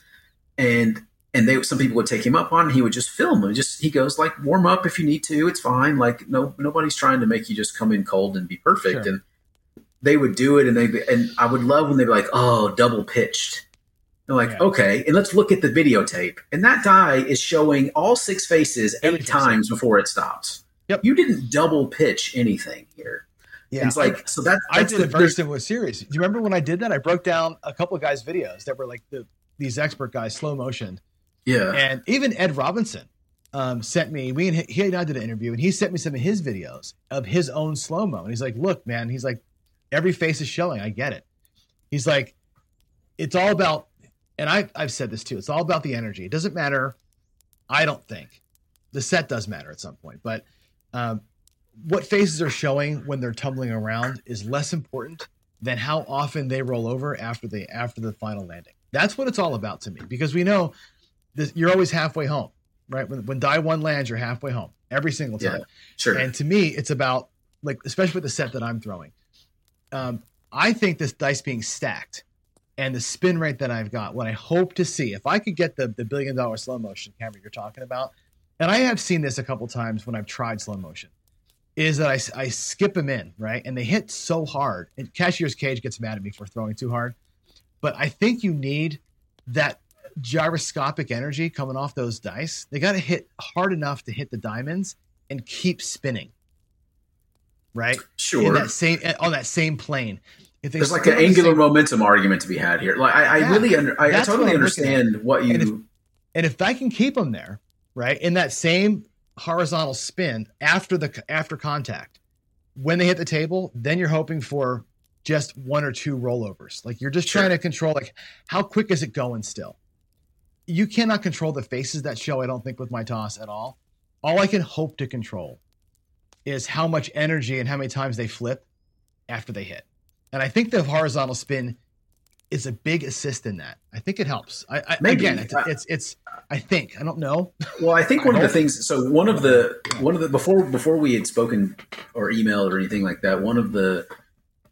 And some people would take him up on, and he would just film them. He goes like, warm up if you need to, it's fine. Like nobody's trying to make you just come in cold and be perfect. Sure. And they would do it. And I would love when they'd be like, oh, double pitched. They're like, okay. And let's look at the videotape. And that guy is showing all six faces 8 times before it stops. Yep. You didn't double pitch anything here. Yeah, it's like so that I did it very similar series. Do you remember when I did that? I broke down a couple of guys' videos that were like these expert guys, slow motion. Yeah, and even Ed Robinson sent me. He and I did an interview, and he sent me some of his videos of his own slow mo. And he's like, "Look, man," he's like, "every face is showing. I get it." He's like, "It's all about," and I've said this too. It's all about the energy. It doesn't matter. I don't think the set does matter at some point, but. What faces are showing when they're tumbling around is less important than how often they roll over after the final landing. That's what it's all about to me, because we know this, you're always halfway home, right? When die one lands, you're halfway home every single time. Yeah, sure. And to me, it's about like, especially with the set that I'm throwing. I think this dice being stacked and the spin rate that I've got, what I hope to see, if I could get the $1 billion slow motion camera you're talking about, and I have seen this a couple times when I've tried slow motion, is that I skip them in, right? And they hit so hard. And Cashier's Cage gets mad at me for throwing too hard. But I think you need that gyroscopic energy coming off those dice. They got to hit hard enough to hit the diamonds and keep spinning, right? Sure. On that same plane. There's like an angular momentum argument to be had here. Like I totally understand what you... And if I can keep them there, right, in that same... horizontal spin after contact, when they hit the table, then you're hoping for just one or two rollovers. Like you're just trying to control, like how quick is it going still? You cannot control the faces that show, I don't think, with my toss at all. All I can hope to control is how much energy and how many times they flip after they hit. And I think the horizontal spin is a big assist in that. I think it helps. I don't know. Well, I think one of the before we had spoken or emailed or anything like that,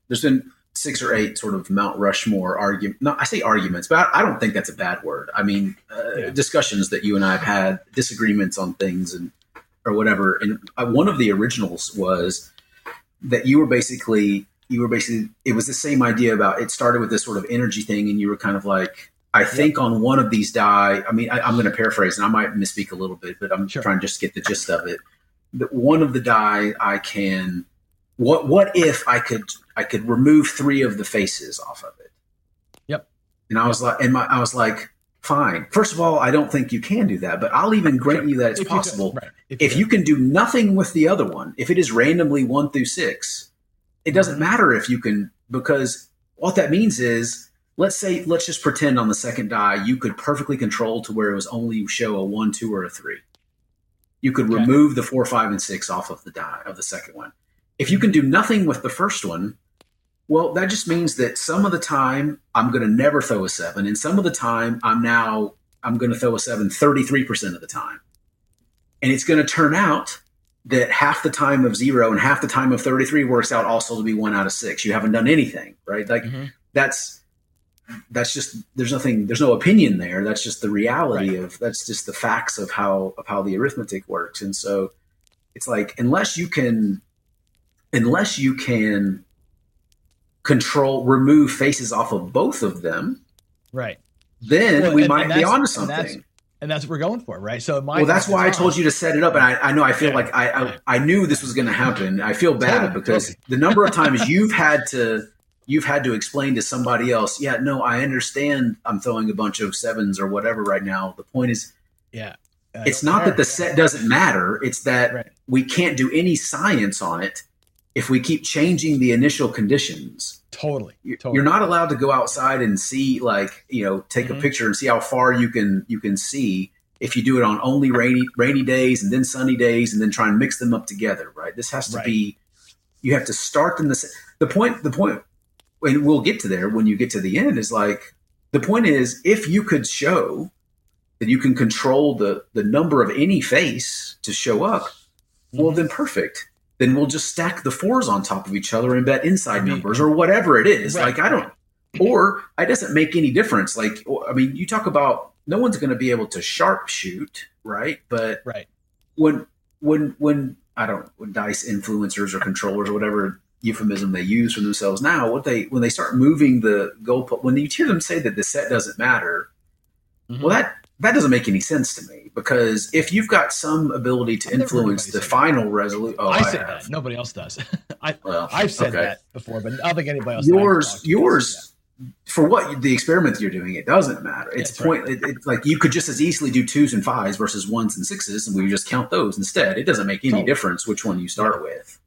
there's been 6 or 8 sort of Mount Rushmore argument. No, I say arguments, but I don't think that's a bad word. I mean, discussions that you and I have had, disagreements on things and, or whatever. And one of the originals was that you were basically, it was the same idea about, it started with this sort of energy thing. And you were kind of like, I think on one of these die, I mean, I'm going to paraphrase and I might misspeak a little bit, but I'm trying to just get the gist of it. That one of the die what if I could remove 3 of the faces off of it? Yep. And I was like, fine. First of all, I don't think you can do that, but I'll even grant you that it's possible. If you can do nothing with the other one, if it is randomly 1 through 6, it doesn't matter if you can, because what that means is, let's just pretend on the second die, you could perfectly control to where it was only show a 1, 2, or a 3. You could remove the 4, 5, and 6 off of the die of the second one. If you can do nothing with the first one, well, that just means that some of the time I'm going to never throw a 7. And some of the time I'm going to throw a 7 33% of the time. And it's going to turn out that half the time of 0 and half the time of 33 works out also to be 1 out of 6. You haven't done anything, right? Like that's just, there's no opinion there. That's just the reality that's just the facts of how the arithmetic works. And so it's like, unless you can control, remove faces off of both of them. Right. then we might be onto something. And that's what we're going for, right? So that's why I told you to set it up. And I know I feel like I knew this was going to happen. I feel bad because the number of times you've had to explain to somebody else, yeah, no, I understand I'm throwing a bunch of sevens or whatever right now. The point is, it's not that the set doesn't matter. It's that we can't do any science on it if we keep changing the initial conditions. Totally. You're not allowed to go outside and see, like, you know, take a picture and see how far you can see if you do it on only rainy days and then sunny days and then try and mix them up together, right? This has to be, you have to start them the point, and we'll get to there when you get to the end, is like, the point is, if you could show that you can control the number of any face to show up, well, then perfect. Then we'll just stack the fours on top of each other and bet inside numbers or whatever it is. Right. Like, it doesn't make any difference. Like, I mean, you talk about no one's going to be able to sharpshoot, right? But when dice influencers or controllers or whatever euphemism they use for themselves now, when they start moving the goalpost, when you hear them say that the set doesn't matter, well, that doesn't make any sense to me, because if you've got some ability to influence the final resolution, I said that. Nobody else does. I've said that before, but I don't think anybody else. Yours, for what the experiment you're doing, it doesn't matter. It's It's like you could just as easily do 2s and 5s versus 1s and 6s, and we just count those instead. It doesn't make any difference which one you start with.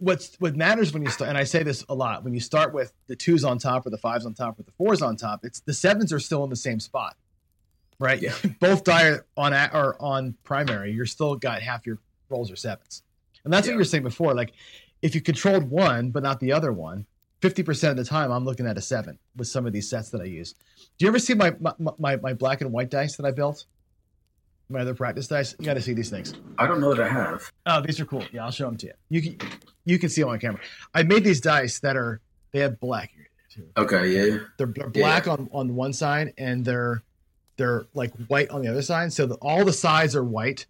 What matters when you start, and I say this a lot, when you start with the 2s on top or the 5s on top or the 4s on top, it's the 7s are still in the same spot. Right, yeah. Both die are on primary. You're still got half your rolls are 7s, and that's what you were saying before. Like, if you controlled one but not the other one, 50% of the time I'm looking at a 7 with some of these sets that I use. Do you ever see my black and white dice that I built? My other practice dice. You got to see these things. I don't know that I have. Oh, these are cool. Yeah, I'll show them to you. You can see them on camera. I made these dice they have black. Okay, yeah. They're black on one side, and they're like white on the other side. So all the sides are white.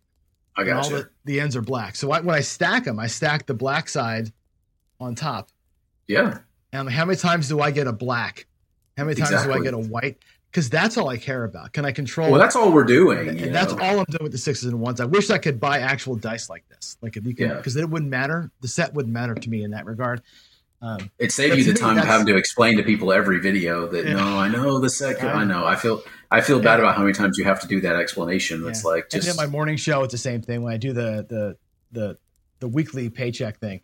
I got and all the ends are black. So when I stack them, I stack the black side on top. Yeah. And how many times do I get a black? How many times do I get a white? Because that's all I care about. Can I control? Well, that's all we're doing. And that's all I'm doing with the 6s and 1s. I wish I could buy actual dice like this. Like, if you can, because it wouldn't matter. The set wouldn't matter to me in that regard. It saved you the time of having to explain to people every video that I know the second. I know. I feel bad about how many times you have to do that explanation. That's like just. And in my morning show, it's the same thing. When I do the weekly paycheck thing,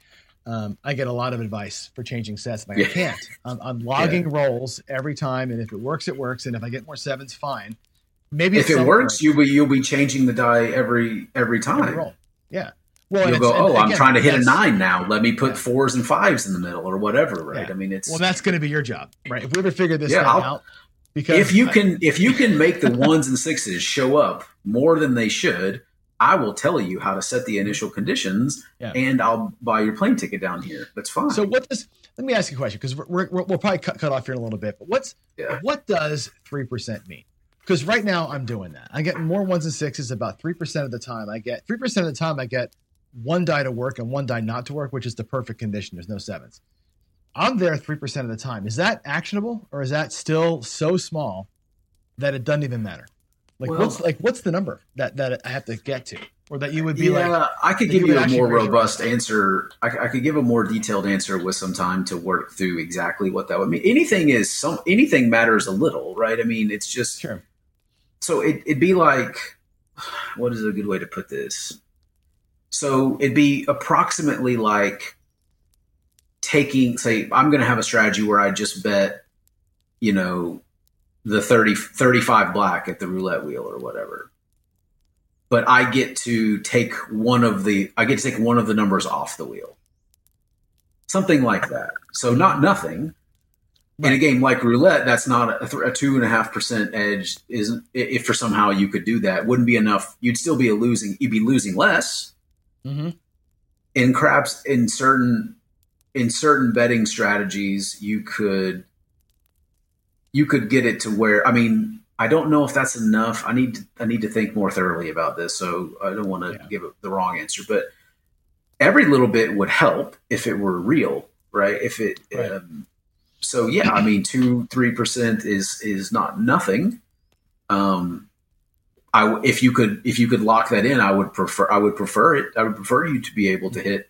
I get a lot of advice for changing sets. Like, I can't. I'm logging rolls every time, and if it works, it works. And if I get more 7s, fine. Maybe if it works, you'll be changing the die every time. Every roll. Yeah. Well, you'll go, I'm trying to hit a 9 now. Let me put 4s and 5s in the middle or whatever, right? Yeah. I mean, that's going to be your job, right? If we ever figure this out, because if you can make the 1s and 6s show up more than they should, I will tell you how to set the initial conditions, and I'll buy your plane ticket down here. That's fine. So let me ask you a question, because we'll probably cut off here in a little bit. But what does 3% mean? Because right now I'm doing that. I get more 1s and 6s about 3% of the time. I get 3% of the time. I get one die to work and one die not to work, which is the perfect condition. There's no 7s. I'm there 3% of the time. Is that actionable, or is that still so small that it doesn't even matter? Like, what's the number that I have to get to, or that you would be like? I could give you a more robust answer. I could give a more detailed answer with some time to work through exactly what that would mean. Anything matters a little, right? I mean, it's just So it'd be like, what is a good way to put this? So it'd be approximately like say, I'm going to have a strategy where I just bet, the 35 black at the roulette wheel or whatever. But I get to take one of the numbers off the wheel. Something like that. So not nothing. In a game like roulette, that's not a 2.5% edge. Isn't, if for somehow you could do that, wouldn't be enough. You'd still be losing less. Mm-hmm. In craps, in certain betting strategies, you could get it to where, I mean, I don't know if that's enough. I need to think more thoroughly about this, so I don't want to give the wrong answer. But every little bit would help if it were real, right? If it So yeah, I mean, 2-3% is not nothing. If you could lock that in, I would prefer you to be able to hit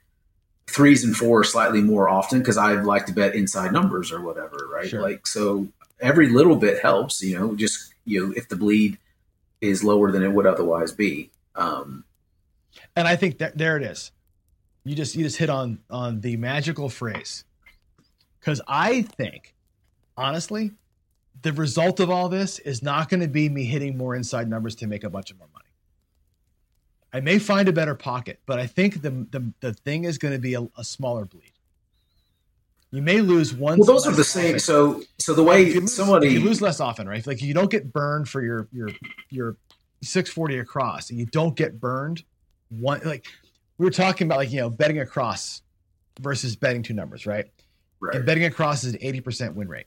3s and 4s slightly more often, because I like to bet inside numbers or whatever, right? Sure. Like, so every little bit helps, if the bleed is lower than it would otherwise be. And I think that there it is. You just hit on the magical phrase. Because I think, honestly, the result of all this is not going to be me hitting more inside numbers to make a bunch of more money. I may find a better pocket, but I think the thing is going to be a smaller bleed. You may lose one. Well, those are the same. So the way you lose less often, right? Like, you don't get burned for your 640 across, and you don't get burned one. Like, we were talking about, betting across versus betting two numbers, right? Right. And betting across is an 80% win rate.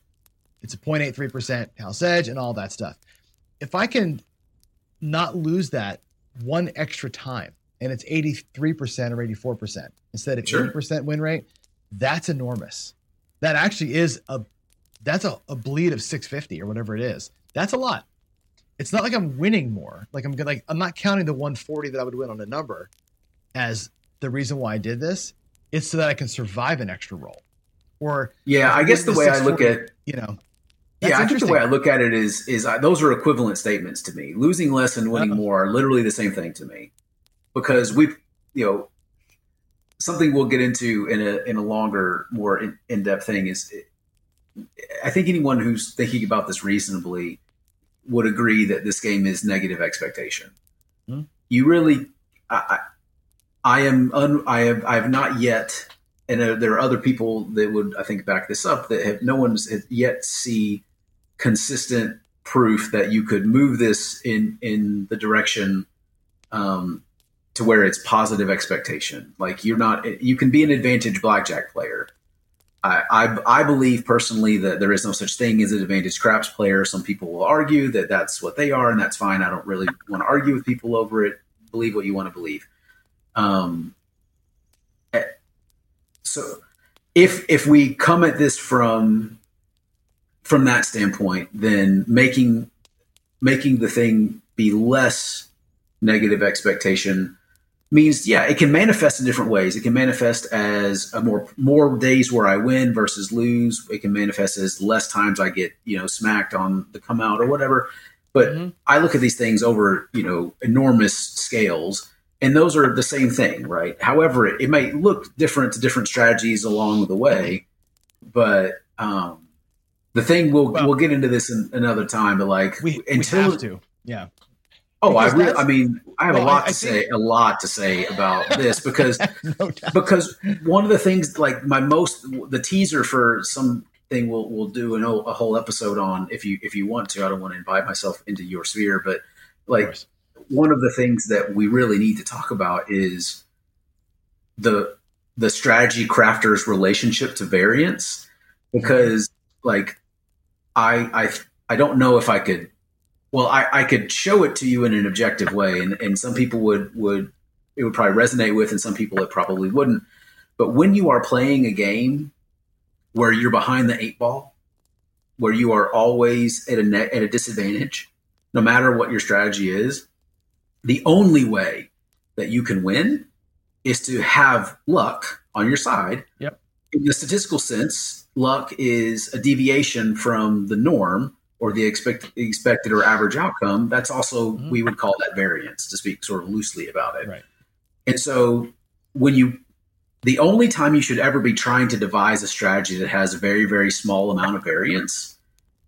It's a 0.83% house edge and all that stuff. If I can not lose that one extra time, and it's 83% or 84% instead of 80% win rate, that's enormous. That actually is a bleed of 650 or whatever it is. That's a lot. It's not like I'm winning more. Like, I'm not counting the 140 that I would win on a number as the reason why I did this. It's so that I can survive an extra roll. Or, I guess the way I look at, I think the way I look at it is those are equivalent statements to me. Losing less and winning more are literally the same thing to me, because something we'll get into in a longer, more in-depth thing is, I think anyone who's thinking about this reasonably would agree that this game is negative expectation. Hmm. You really, I have not yet. And there are other people that would, I think, back this up, that no one's yet see consistent proof that you could move this in the direction to where it's positive expectation. Like, you can be an advantage blackjack player. I believe personally that there is no such thing as an advantage craps player. Some people will argue that that's what they are, and that's fine. I don't really want to argue with people over it. Believe what you want to believe. So if we come at this from that standpoint, then making the thing be less negative expectation means, it can manifest in different ways. It can manifest as a more days where I win versus lose. It can manifest as less times I get, smacked on the come out or whatever. But mm-hmm. I look at these things over, enormous scales. And those are the same thing, right? However, it may look different to different strategies along the way, but the thing we'll get into this in another time. But we have to, yeah. Oh, I have a lot to say about this, because no doubt. Because one of the things, like the teaser for something we'll do a whole episode on if you want to. I don't want to invite myself into your sphere, but like. One of the things that we really need to talk about is the strategy crafter's relationship to variance, because I don't know if I could, I could show it to you in an objective way. And some people it would probably resonate with, and some people it probably wouldn't. But when you are playing a game where you're behind the 8 ball, where you are always at a disadvantage, no matter what your strategy is, the only way that you can win is to have luck on your side. Yep. In the statistical sense, luck is a deviation from the norm or the expected or average outcome. That's also, mm-hmm. we would call that variance, to speak sort of loosely about it. Right. And so the only time you should ever be trying to devise a strategy that has a very, very small amount of variance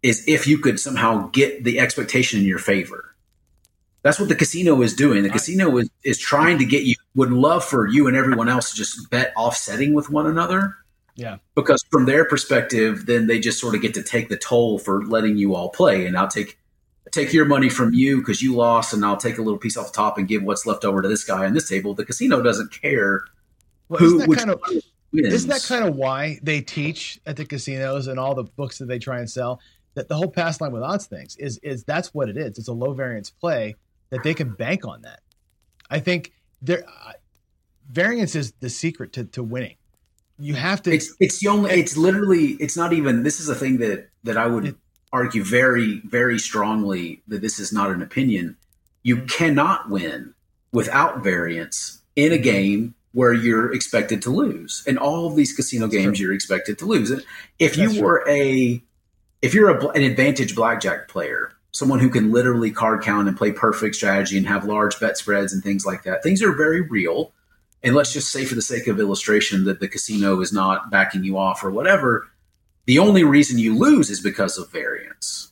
is if you could somehow get the expectation in your favor. That's what the casino is doing. The casino is trying to get you, would love for you and everyone else to just bet offsetting with one another. Yeah. Because from their perspective, then they just sort of get to take the toll for letting you all play. And I'll take your money from you because you lost, and I'll take a little piece off the top and give what's left over to this guy on this table. The casino doesn't care who wins. Isn't that kind of why they teach at the casinos and all the books that they try and sell? That the whole pass line with odds things is that's what it is. It's a low variance play that they can bank on that. I think variance is the secret to winning. you have to. It's the only. It's literally. It's not even. This is a thing that I would argue very, very strongly that this is not an opinion. You cannot win without variance in a game where you're expected to lose. In all of these casino games, you're expected to lose. If you're an advantage blackjack player, someone who can literally card count and play perfect strategy and have large bet spreads and things like that, things are very real. And let's just say for the sake of illustration that the casino is not backing you off or whatever. The only reason you lose is because of variance.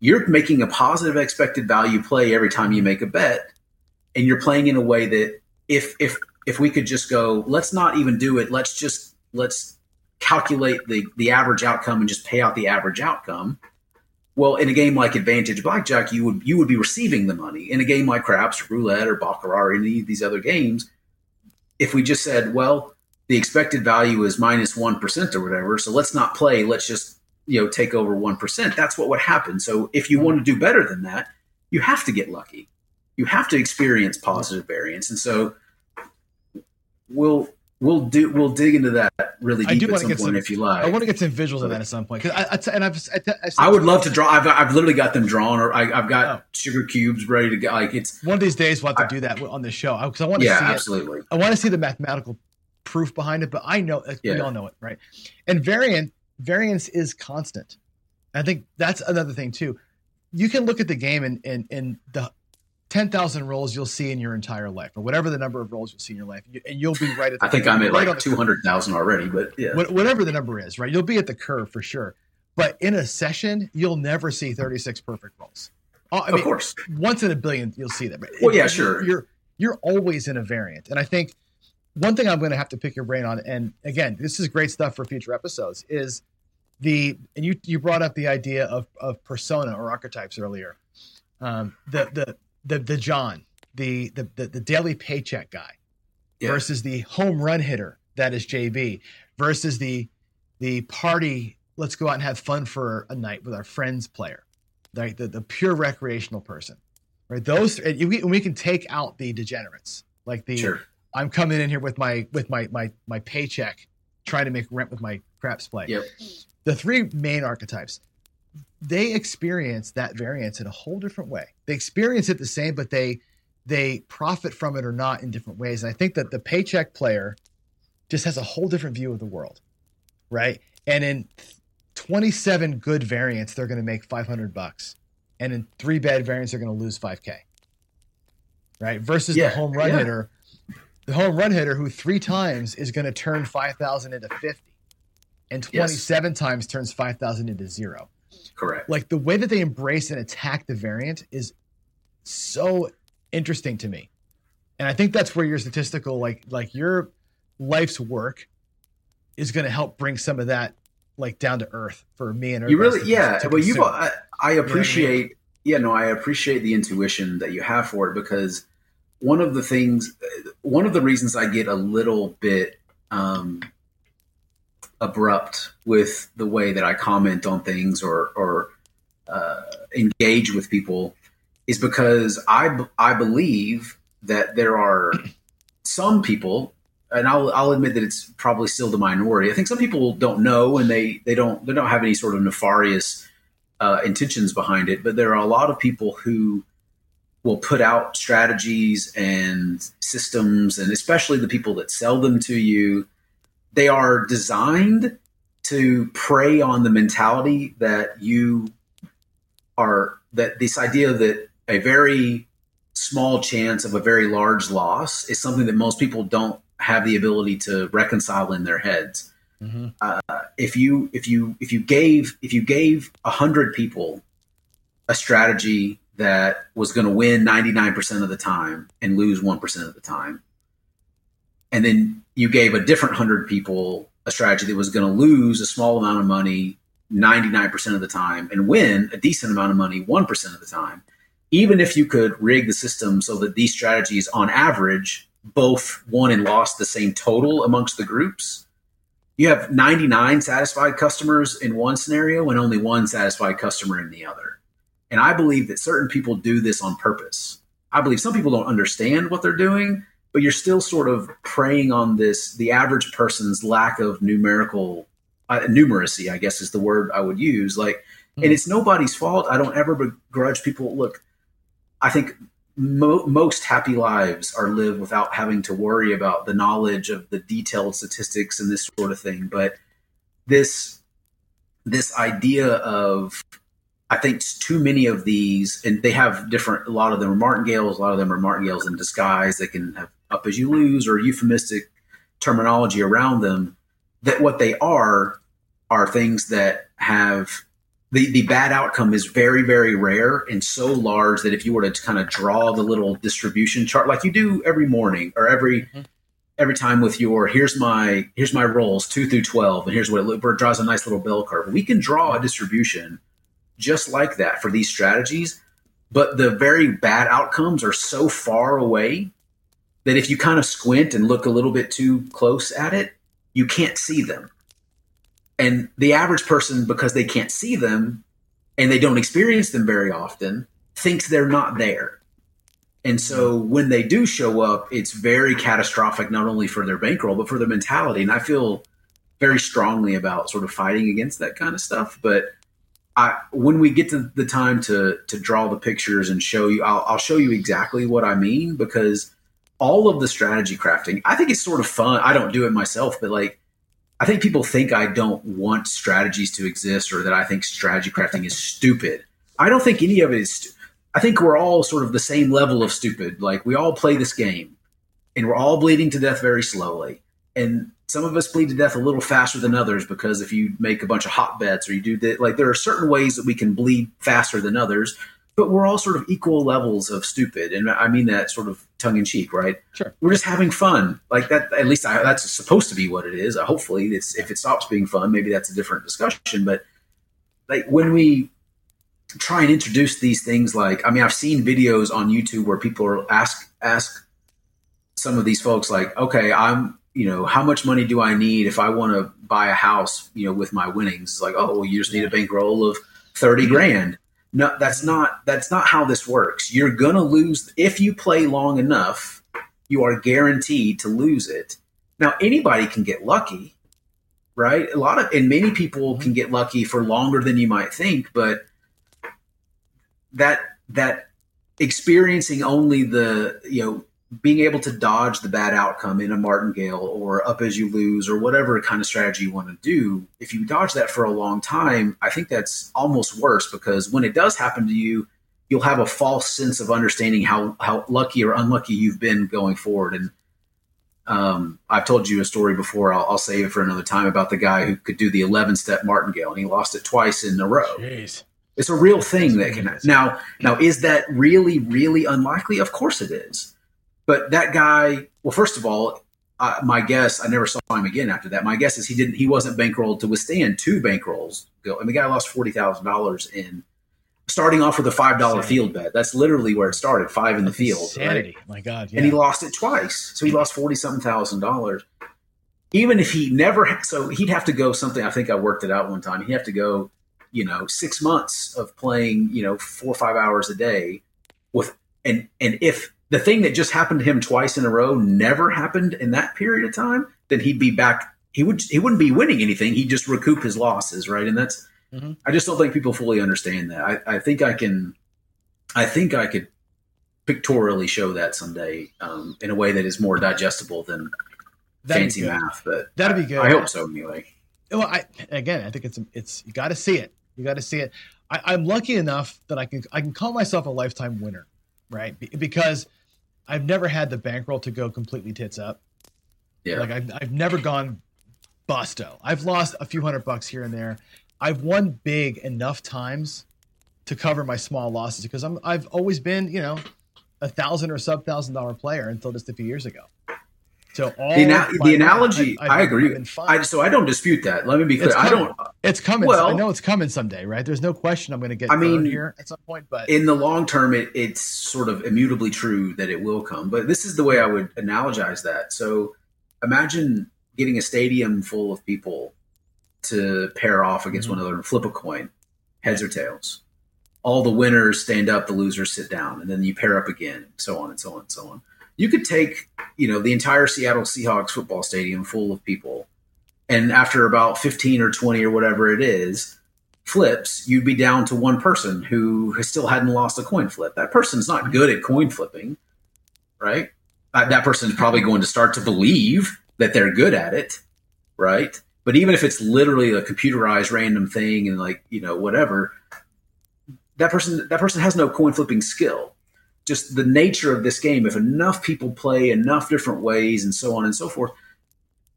You're making a positive expected value play every time you make a bet. And you're playing in a way that if we could just go, let's not even do it. Let's calculate the average outcome and just pay out the average outcome. Well, in a game like advantage blackjack, you would be receiving the money. In a game like craps, roulette, or baccarat, or any of these other games, if we just said, well, the expected value is minus -1% or whatever, so let's not play. Let's just take over 1%. That's what would happen. So if you want to do better than that, you have to get lucky. You have to experience positive variance, and so we'll dig into that really deep at some point if you like. I want to get some visuals of that at some point. I would love to draw. I've literally got them drawn, or I've got sugar cubes ready to go. Like it's one of these days we'll have to do that on this show because I want to see it. Absolutely. I want to see the mathematical proof behind it, but I know we all know it, right? And variance is constant. I think that's another thing too. You can look at the game and the 10,000 rolls you'll see in your entire life, or whatever the number of rolls you'll see in your life, and you'll be right at the I think I'm at right like 200,000 already, but yeah. Whatever the number is, right? You'll be at the curve for sure. But in a session, you'll never see 36 perfect rolls. Of course. Once in a billion, you'll see that. But sure. You're always in a variant. And I think one thing I'm going to have to pick your brain on, and again, this is great stuff for future episodes, is you brought up the idea of persona or archetypes earlier. The John, the daily paycheck guy versus the home run hitter that is JB versus the party, let's go out and have fun for a night with our friends player, right? The pure recreational person, right? Those, and we can take out the degenerates, like I'm coming in here with my paycheck, trying to make rent with my craps play. Yep. The three main archetypes, they experience that variance in a whole different way. They experience it the same, but they profit from it or not in different ways. And I think that the paycheck player just has a whole different view of the world, right? And in 27 good variants, they're going to make $500. And in 3 bad variants, they're going to lose $5,000, right? Versus the home run hitter, who 3 times is going to turn 5,000 into 50 and 27 times turns 5,000 into 0. Correct. Like the way that they embrace and attack the variant is so interesting to me. And I think that's where your statistical, like your life's work is going to help bring some of that like down to earth for me. And you really, I appreciate, I appreciate the intuition that you have for it, because one of the reasons I get a little bit, abrupt with the way that I comment on things or engage with people is because I believe that there are some people, and I'll admit that it's probably still the minority. I think some people don't know, and they don't have any sort of nefarious intentions behind it. But there are a lot of people who will put out strategies and systems, and especially the people that sell them to you. They are designed to prey on the mentality that this idea that a very small chance of a very large loss is something that most people don't have the ability to reconcile in their heads. Mm-hmm. If you gave 100 people a strategy that was going to win 99% of the time and lose 1% of the time, and then you gave a different 100 people a strategy that was going to lose a small amount of money 99% of the time and win a decent amount of money 1% of the time, even if you could rig the system so that these strategies on average both won and lost the same total amongst the groups, you have 99 satisfied customers in one scenario and only one satisfied customer in the other. And I believe that certain people do this on purpose. I believe some people don't understand what they're doing. but you're still sort of preying on this, the average person's lack of numerical numeracy, I guess is the word I would use. Like, and it's nobody's fault. I don't ever begrudge people. Look, I think most happy lives are lived without having to worry about the knowledge of the detailed statistics and this sort of thing. But this idea of, I think too many of these, and they have different, a lot of them are martingales, a lot of them are martingales in disguise. They can have up as you lose or euphemistic terminology around them, that what they are things that have the bad outcome is very, very rare and so large that if you were to kind of draw the little distribution chart, like you do every morning or every time with your, here's my rolls 2 through 12, and here's what it draws a nice little bell curve. We can draw a distribution just like that for these strategies, but the very bad outcomes are so far away that if you kind of squint and look a little bit too close at it, you can't see them. And the average person, because they can't see them and they don't experience them very often, thinks they're not there. And so when they do show up, it's very catastrophic, not only for their bankroll, but for their mentality. And I feel very strongly about sort of fighting against that kind of stuff. But when we get to the time to draw the pictures and show you, I'll show you exactly what I mean, because all of the strategy crafting, I think it's sort of fun. I don't do it myself, but like, I think people think I don't want strategies to exist, or that I think strategy crafting is stupid. I don't think any of it is I think we're all sort of the same level of stupid. Like, we all play this game and we're all bleeding to death very slowly. And some of us bleed to death a little faster than others, because if you make a bunch of hot bets or you do that, like there are certain ways that we can bleed faster than others, but we're all sort of equal levels of stupid. And I mean that sort of tongue in cheek, right? Sure. We're just having fun. Like that, at least that's supposed to be what it is. Hopefully it's, if it stops being fun, maybe that's a different discussion. But like when we try and introduce these things, like, I mean, I've seen videos on YouTube where people are ask some of these folks like, okay, how much money do I need if I want to buy a house, with my winnings? It's like, oh, well, you just need a bankroll of 30 grand. No, that's not how this works. You're going to lose. If you play long enough, you are guaranteed to lose it. Now, anybody can get lucky, right? Many people can get lucky for longer than you might think, but that experiencing only the, being able to dodge the bad outcome in a martingale or up as you lose or whatever kind of strategy you want to do, if you dodge that for a long time, I think that's almost worse, because when it does happen to you, you'll have a false sense of understanding how lucky or unlucky you've been going forward. And I've told you a story before, I'll save it for another time, about the guy who could do the 11-step martingale and he lost it twice in a row. Jeez. It's a real thing that can – now is that really, really unlikely? Of course it is. But that guy, well, first of all, my guess, I never saw him again after that. My guess is he wasn't bankrolled to withstand two bankrolls. And the guy lost $40,000 in starting off with a $5 field bet. That's literally where it started, $5 in the field. Right? My God, yeah. And he lost it twice. So he lost $40,000. Even if he never, so he'd have to go something, I think I worked it out one time. He'd have to go, 6 months of playing, 4 or 5 hours a day with, and if the thing that just happened to him twice in a row never happened in that period of time, then he'd be back. He wouldn't be winning anything. He'd just recoup his losses, right? And that's I just don't think people fully understand that. I think I could pictorially show that someday in a way that is more digestible than fancy math. But that'd be good. I hope so anyway. Well, I think it's you got to see it. You got to see it. I'm lucky enough that I can call myself a lifetime winner, right? Because I've never had the bankroll to go completely tits up. Yeah. Like I've never gone busto. I've lost a few $100 here and there. I've won big enough times to cover my small losses, because I've always been, $1,000 or sub $1,000 player until just a few years ago. So all the analogy, I agree. So I don't dispute that. Let me be clear. It's coming. Well, I know it's coming someday, right? There's no question I'm going to get here at some point. But in the long term, it's sort of immutably true that it will come. But this is the way I would analogize that. So imagine getting a stadium full of people to pair off against one another and flip a coin, heads or tails. All the winners stand up, the losers sit down, and then you pair up again, so on and so on and so on. you could take, you know, the entire Seattle Seahawks football stadium full of people, and after about 15 or 20 or whatever it is, flips, you'd be down to one person who still hadn't lost a coin flip. That person's not good at coin flipping, right? That person's probably going to start to believe that they're good at it, right? But even if it's literally a computerized random thing and, like, you know, whatever, that person has no coin flipping skill. Just the nature of this game, if enough people play enough different ways and so on and so forth,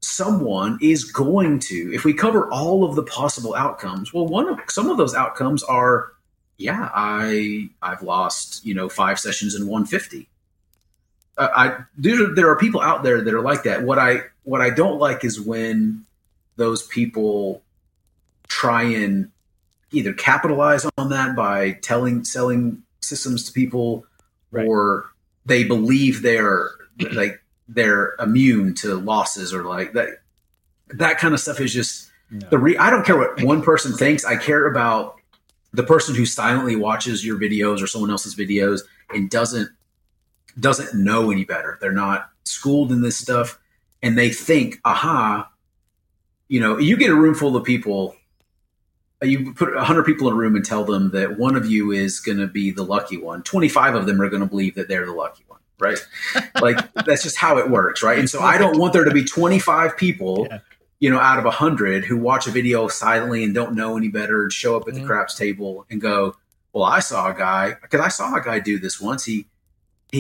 someone is going to, if we cover all of the possible outcomes, well, some of those outcomes are, yeah, I've lost, you know, 5 sessions in 150. There are people out there that are like that. What I don't like is when those people try and either capitalize on that by selling systems to people, right, or they believe they're immune to losses, or like that. That kind of stuff is just I don't care what one person thinks. I care about the person who silently watches your videos or someone else's videos and doesn't know any better. They're not schooled in this stuff, and they think, aha, you know, you get a room full of people, you put 100 people in a room and tell them that one of you is going to be the lucky one. 25 of them are going to believe that they're the lucky one, right? Like, that's just how it works, right? And so I don't want there to be 25 people, you know, out of 100 who watch a video silently and don't know any better and show up at the craps table and go, well, I saw a guy, because I saw a guy do this once. He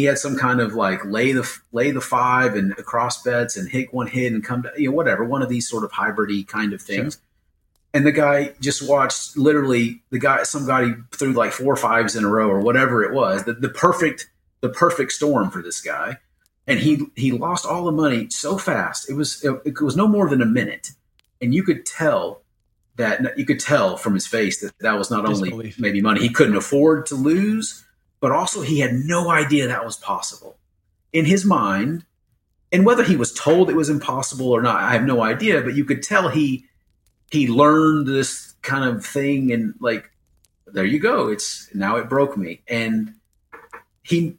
had some kind of, like, lay the 5 and cross bets and hit one hit and come to, you know, whatever, one of these sort of hybrid-y kind of things. Sure. And the guy just watched, literally, some guy threw like 4 5s in a row or whatever it was, the perfect storm for this guy. And he lost all the money so fast. It was no more than a minute. And you could tell from his face that was not disbelief. Only maybe money he couldn't afford to lose, but also he had no idea that was possible in his mind. And whether he was told it was impossible or not, I have no idea, but you could tell he learned this kind of thing, and, like, there you go. It broke me. And he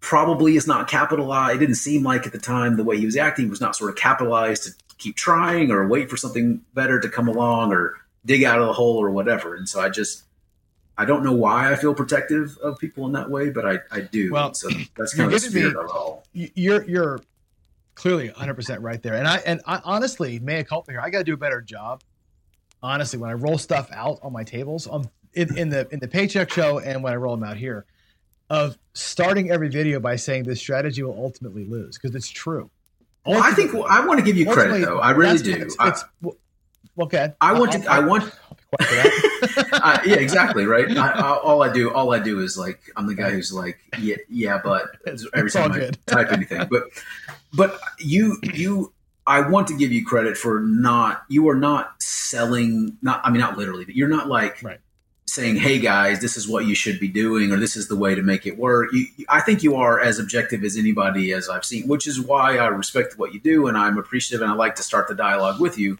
probably is not capitalized. It didn't seem like at the time the way he was acting was not sort of capitalized to keep trying or wait for something better to come along or dig out of the hole or whatever. And so I don't know why I feel protective of people in that way, but I do. Well, so that's kind of the spirit of it all. You're clearly 100% right there. And I honestly, mea culpa here, I got to do a better job. Honestly, when I roll stuff out on my tables, in the paycheck show, and when I roll them out here, of starting every video by saying this strategy will ultimately lose, because it's true. Well, I think I want to give you credit, though. I really do. Okay. Yeah, exactly. Right. All I do is, like, I'm the guy who's like, yeah, but every time I type anything, but I want to give you credit for not literally, but you're not, like, right, saying, hey guys, this is what you should be doing, or this is the way to make it work. I think you are as objective as anybody as I've seen, which is why I respect what you do. And I'm appreciative. And I like to start the dialogue with you.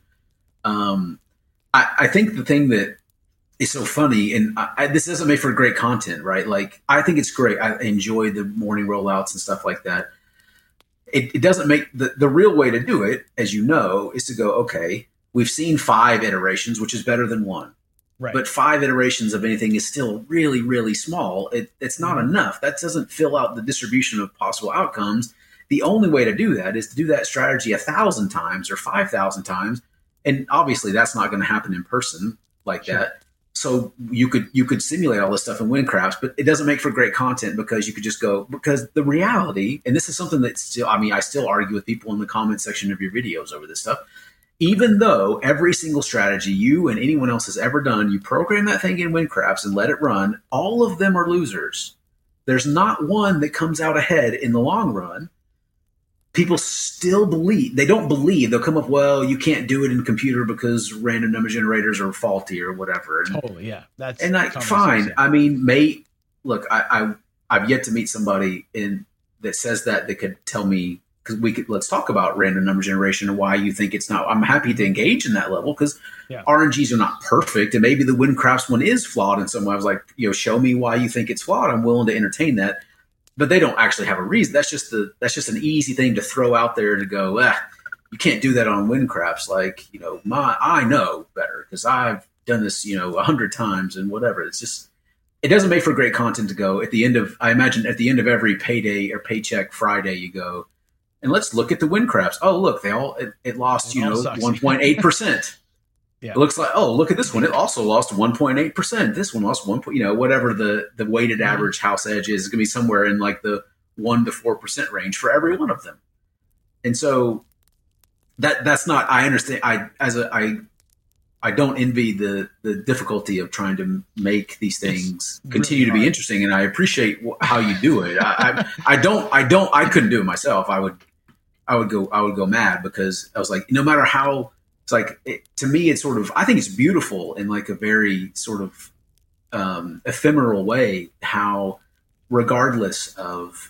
I think the thing that is so funny, and this doesn't make for great content, right? Like, I think it's great. I enjoy the morning rollouts and stuff like that. It doesn't make the real way to do it, as you know, is to go, okay, we've seen 5 iterations, which is better than one, right? But 5 iterations of anything is still really, really small. It's not enough. That doesn't fill out the distribution of possible outcomes. The only way to do that is to do that strategy 1,000 times or 5,000 times. And obviously that's not going to happen in person like sure. that. So you could simulate all this stuff in WinCraps, but it doesn't make for great content, because you could just go, because the reality, and this is something that still, I mean, I still argue with people in the comment section of your videos over this stuff. Even though every single strategy you and anyone else has ever done, you program that thing in WinCraps and let it run, all of them are losers. There's not one that comes out ahead in the long run. People still believe, they don't believe, they'll come up, well, you can't do it in computer because random number generators are faulty or whatever. And, totally, yeah. That's and like, fine. I mean, look, I've yet to meet somebody that says that could tell me, because let's talk about random number generation and why you think it's not. I'm happy to engage in that level, because RNGs are not perfect, and maybe the WinCraps one is flawed in some way. I was like, you know, show me why you think it's flawed. I'm willing to entertain that. But they don't actually have a reason. That's just an easy thing to throw out there to go, you can't do that on WinCraps. Like, I know better because I've done this, 100 times and whatever. It's just, it doesn't make for great content to go I imagine at the end of every payday or paycheck Friday, you go, and let's look at the WinCraps. Oh, look, it lost, 1.8%. Yeah. It looks like, oh, look at this one. It also lost 1.8%. This one lost whatever the weighted average house edge is going to be somewhere in like the 1 to 4% range for every one of them. And so that's not, I understand. I don't envy the difficulty of trying to make these things continue to be interesting. And I appreciate how you do it. I couldn't do it myself. I would go mad because I was like, no matter how, it's like, to me, it's sort of, I think it's beautiful in like a very sort of ephemeral way, how regardless of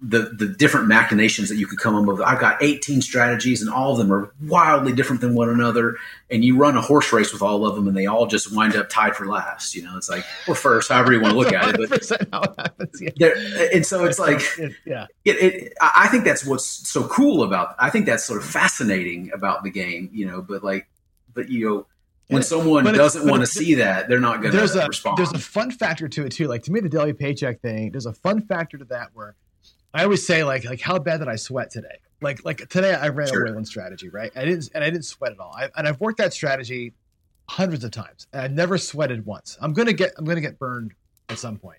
the different machinations that you could come up with, I've got 18 strategies and all of them are wildly different than one another. And you run a horse race with all of them and they all just wind up tied for last, it's like, or first, however you want to look at it. But how it happens, yeah. And so it's like, yeah. I think that's what's so cool I think that's sort of fascinating about the game, when someone doesn't want to see that, they're not going to respond. There's a fun factor to it too. Like to me, the daily paycheck thing, there's a fun factor to that where, I always say like how bad did I sweat today? Like today I ran a Waylon strategy, right? I didn't sweat at all. I've worked that strategy hundreds of times and I've never sweated once. I'm gonna get burned at some point.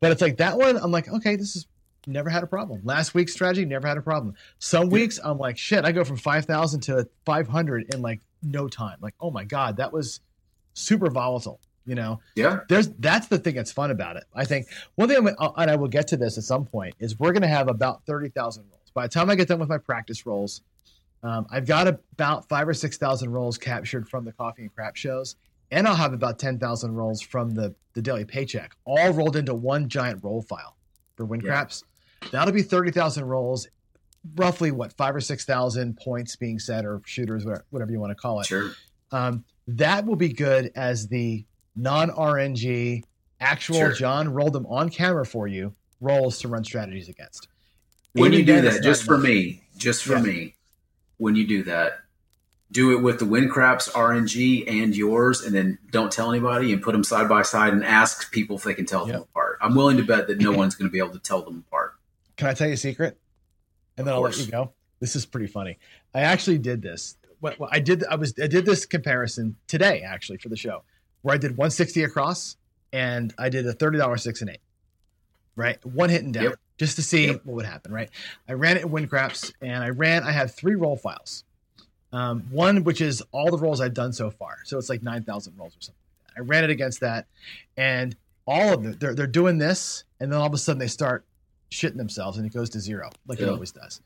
But it's like that one, I'm like, okay, this is never had a problem. Last week's strategy never had a problem. Some weeks I'm like, shit, I go from 5,000 to 500 in like no time. Like, oh my God, that was super volatile. Yeah. That's the thing that's fun about it. I think one thing, and I will get to this at some point, is we're going to have about 30,000 rolls. By the time I get done with my practice rolls, I've got about 5,000 or 6,000 rolls captured from the coffee and crap shows, and I'll have about 10,000 rolls from the daily paycheck, all rolled into one giant roll file for WinCraps. Yeah. That'll be 30,000 rolls, roughly 5,000 or 6,000 points being set, or shooters, whatever you want to call it. Sure. That will be good as the non-RNG, actual John rolled them on camera for you, rolls to run strategies against. When you do that, just for me, when you do that, do it with the WinCraps RNG and yours, and then don't tell anybody and put them side by side and ask people if they can tell them apart. I'm willing to bet that no one's going to be able to tell them apart. Can I tell you a secret? And then I'll let you go. This is pretty funny. I actually did this. I did this comparison today, actually, for the show, where I did 160 across and I did a $30 6 and 8, right? One hit and down, just to see what would happen, right? I ran it in WinCraps and I have 3 roll files. One, which is all the rolls I've done so far. So it's like 9,000 rolls or something like that. I ran it against that, and all of them, they're doing this. And then all of a sudden they start shitting themselves and it goes to zero. Like it always does.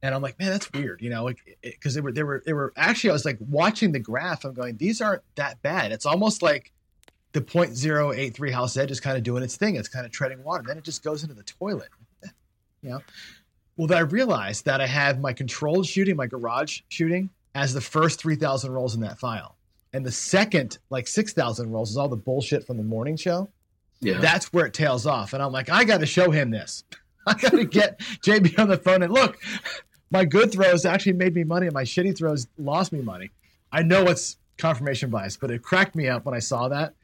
And I'm like, man, that's weird, because they were actually, I was like watching the graph. I'm going, these aren't that bad. It's almost like the 0.083 house edge is kind of doing its thing. It's kind of treading water. Then it just goes into the toilet, Well, then I realized that I have my controlled shooting, my garage shooting, as the first 3,000 rolls in that file, and the second 6,000 rolls is all the bullshit from the morning show. Yeah, that's where it tails off, and I'm like, I got to show him this. I got to get JB on the phone and look. My good throws actually made me money and my shitty throws lost me money. I know it's confirmation bias, but it cracked me up when I saw that.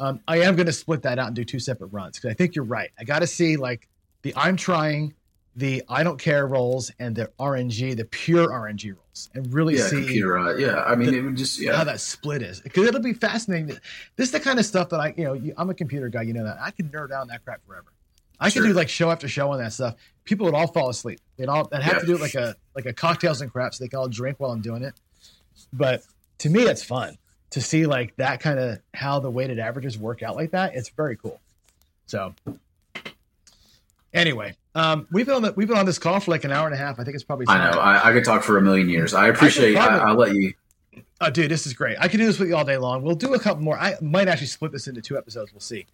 I am going to split that out and do 2 separate runs because I think you're right. I got to see the I'm trying, the I don't care rolls, and the RNG, the pure RNG rolls, and really see computer, how that split is, because it'll be fascinating. This is the kind of stuff that I'm a computer guy, that I can nerd out on that crap forever. I could do show after show on that stuff. People would all fall asleep. They'd have to do it like a cocktails and craps. So they can all drink while I'm doing it. But to me, it's fun to see that kind of how the weighted averages work out like that. It's very cool. So anyway, we've been on this call for an hour and a half. I think it's probably. I know. I could talk for a million years. I appreciate. I'll let you. Oh, dude, this is great. I could do this with you all day long. We'll do a couple more. I might actually split this into 2 episodes. We'll see.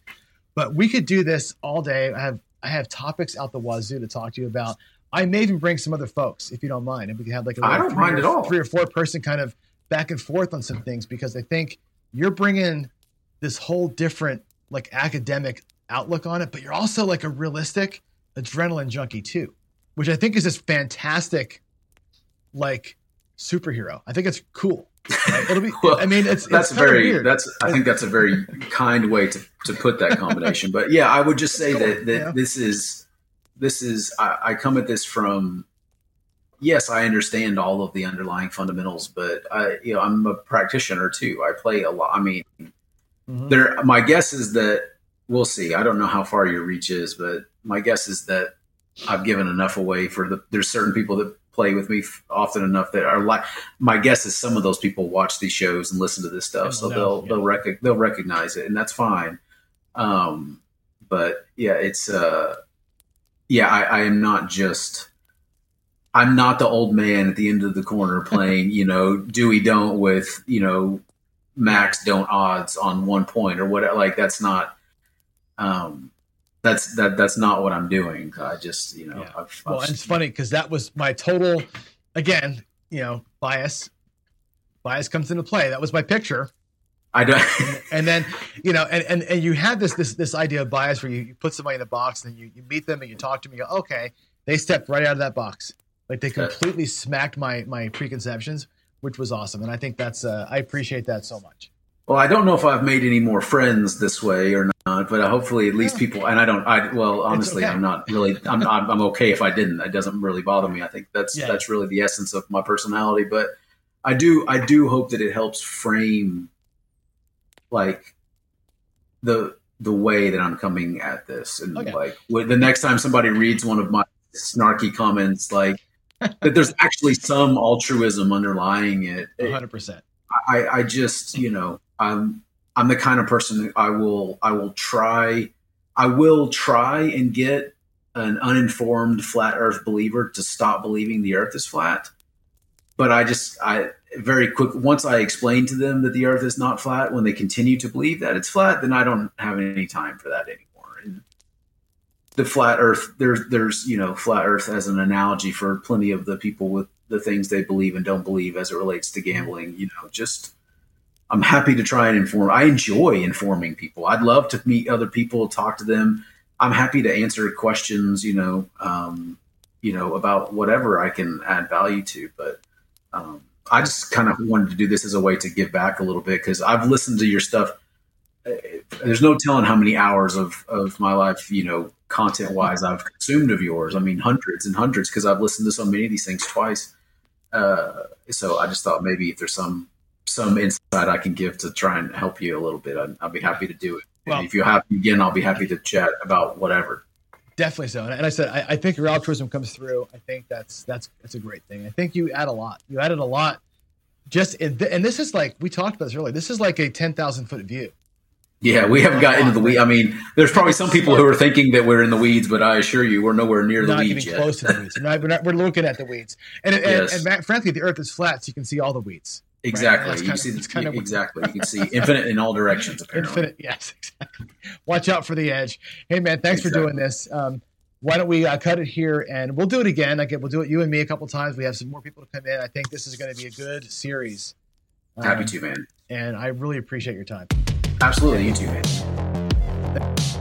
But we could do this all day. I have topics out the wazoo to talk to you about. I may even bring some other folks if you don't mind, and we can have a 3 or 4 person kind of back and forth on some things, because I think you're bringing this whole different academic outlook on it, but you're also like a realistic adrenaline junkie too, which I think is this fantastic, like, superhero. I think it's cool. Right? It'll be, well, I mean, I think that's a very kind way to put that combination, but yeah, I would just say I come at this from, yes, I understand all of the underlying fundamentals, but I'm a practitioner too. I play a lot. I mean, my guess is that we'll see. I don't know how far your reach is, but my guess is that I've given enough away there's certain people that play with me often enough that are like, my guess is some of those people watch these shows and listen to this stuff. They'll recognize it, and that's fine. But yeah, it's, I am not just, I'm not the old man at the end of the corner playing, Dewey don't with, Max don't odds on 1 point or whatever. Like, that's not, that's not what I'm doing. I just, it's funny because that was my total, again, bias comes into play. That was my picture. I don't. And then, and you had this idea of bias where you put somebody in a box and you meet them and you talk to them and you go, okay, they stepped right out of that box. Like, they completely smacked my preconceptions, which was awesome. And I think that's, I appreciate that so much. Well, I don't know if I've made any more friends this way or not, but hopefully at least people, and honestly, okay. I'm okay if I didn't, it doesn't really bother me. I think that's really the essence of my personality, but I do hope that it helps frame like the way that I'm coming at this. And the next time somebody reads one of my snarky comments, like that there's actually some altruism underlying it. 100%. I just, I'm the kind of person that I will try and get an uninformed flat earth believer to stop believing the earth is flat. But I very quick, once I explain to them that the earth is not flat, when they continue to believe that it's flat, then I don't have any time for that anymore. And the flat earth, there's, flat earth as an analogy for plenty of the people with the things they believe and don't believe as it relates to gambling, I'm happy to try and inform. I enjoy informing people. I'd love to meet other people, talk to them. I'm happy to answer questions, about whatever I can add value to. But I just kind of wanted to do this as a way to give back a little bit, because I've listened to your stuff. There's no telling how many hours of my life, content wise, I've consumed of yours. I mean, hundreds and hundreds, because I've listened to so many of these things twice. So I just thought maybe if there's some insight I can give to try and help you a little bit, I'll be happy to do it. Well, and if you're happy again, I'll be happy to chat about whatever. Definitely so. And I said, I think your altruism comes through. I think that's a great thing. I think you add a lot. You added a lot. Just and this is like, we talked about this earlier. This is like a 10,000-foot view. Yeah, we haven't got into the weeds. I mean, there's probably some people who are thinking that we're in the weeds, but I assure you, we're nowhere near the weeds yet. Not even close to the weeds. We're looking at the weeds. And frankly, the earth is flat, so you can see all the weeds. Exactly. Right? You can see infinite in all directions, apparently. Infinite, yes, exactly. Watch out for the edge. Hey, man, thanks for doing this. Why don't we cut it here, and we'll do it again. Again, we'll do it, you and me, a couple times. We have some more people to come in. I think this is going to be a good series. Happy to, man. And I really appreciate your time. Absolutely, you too, man.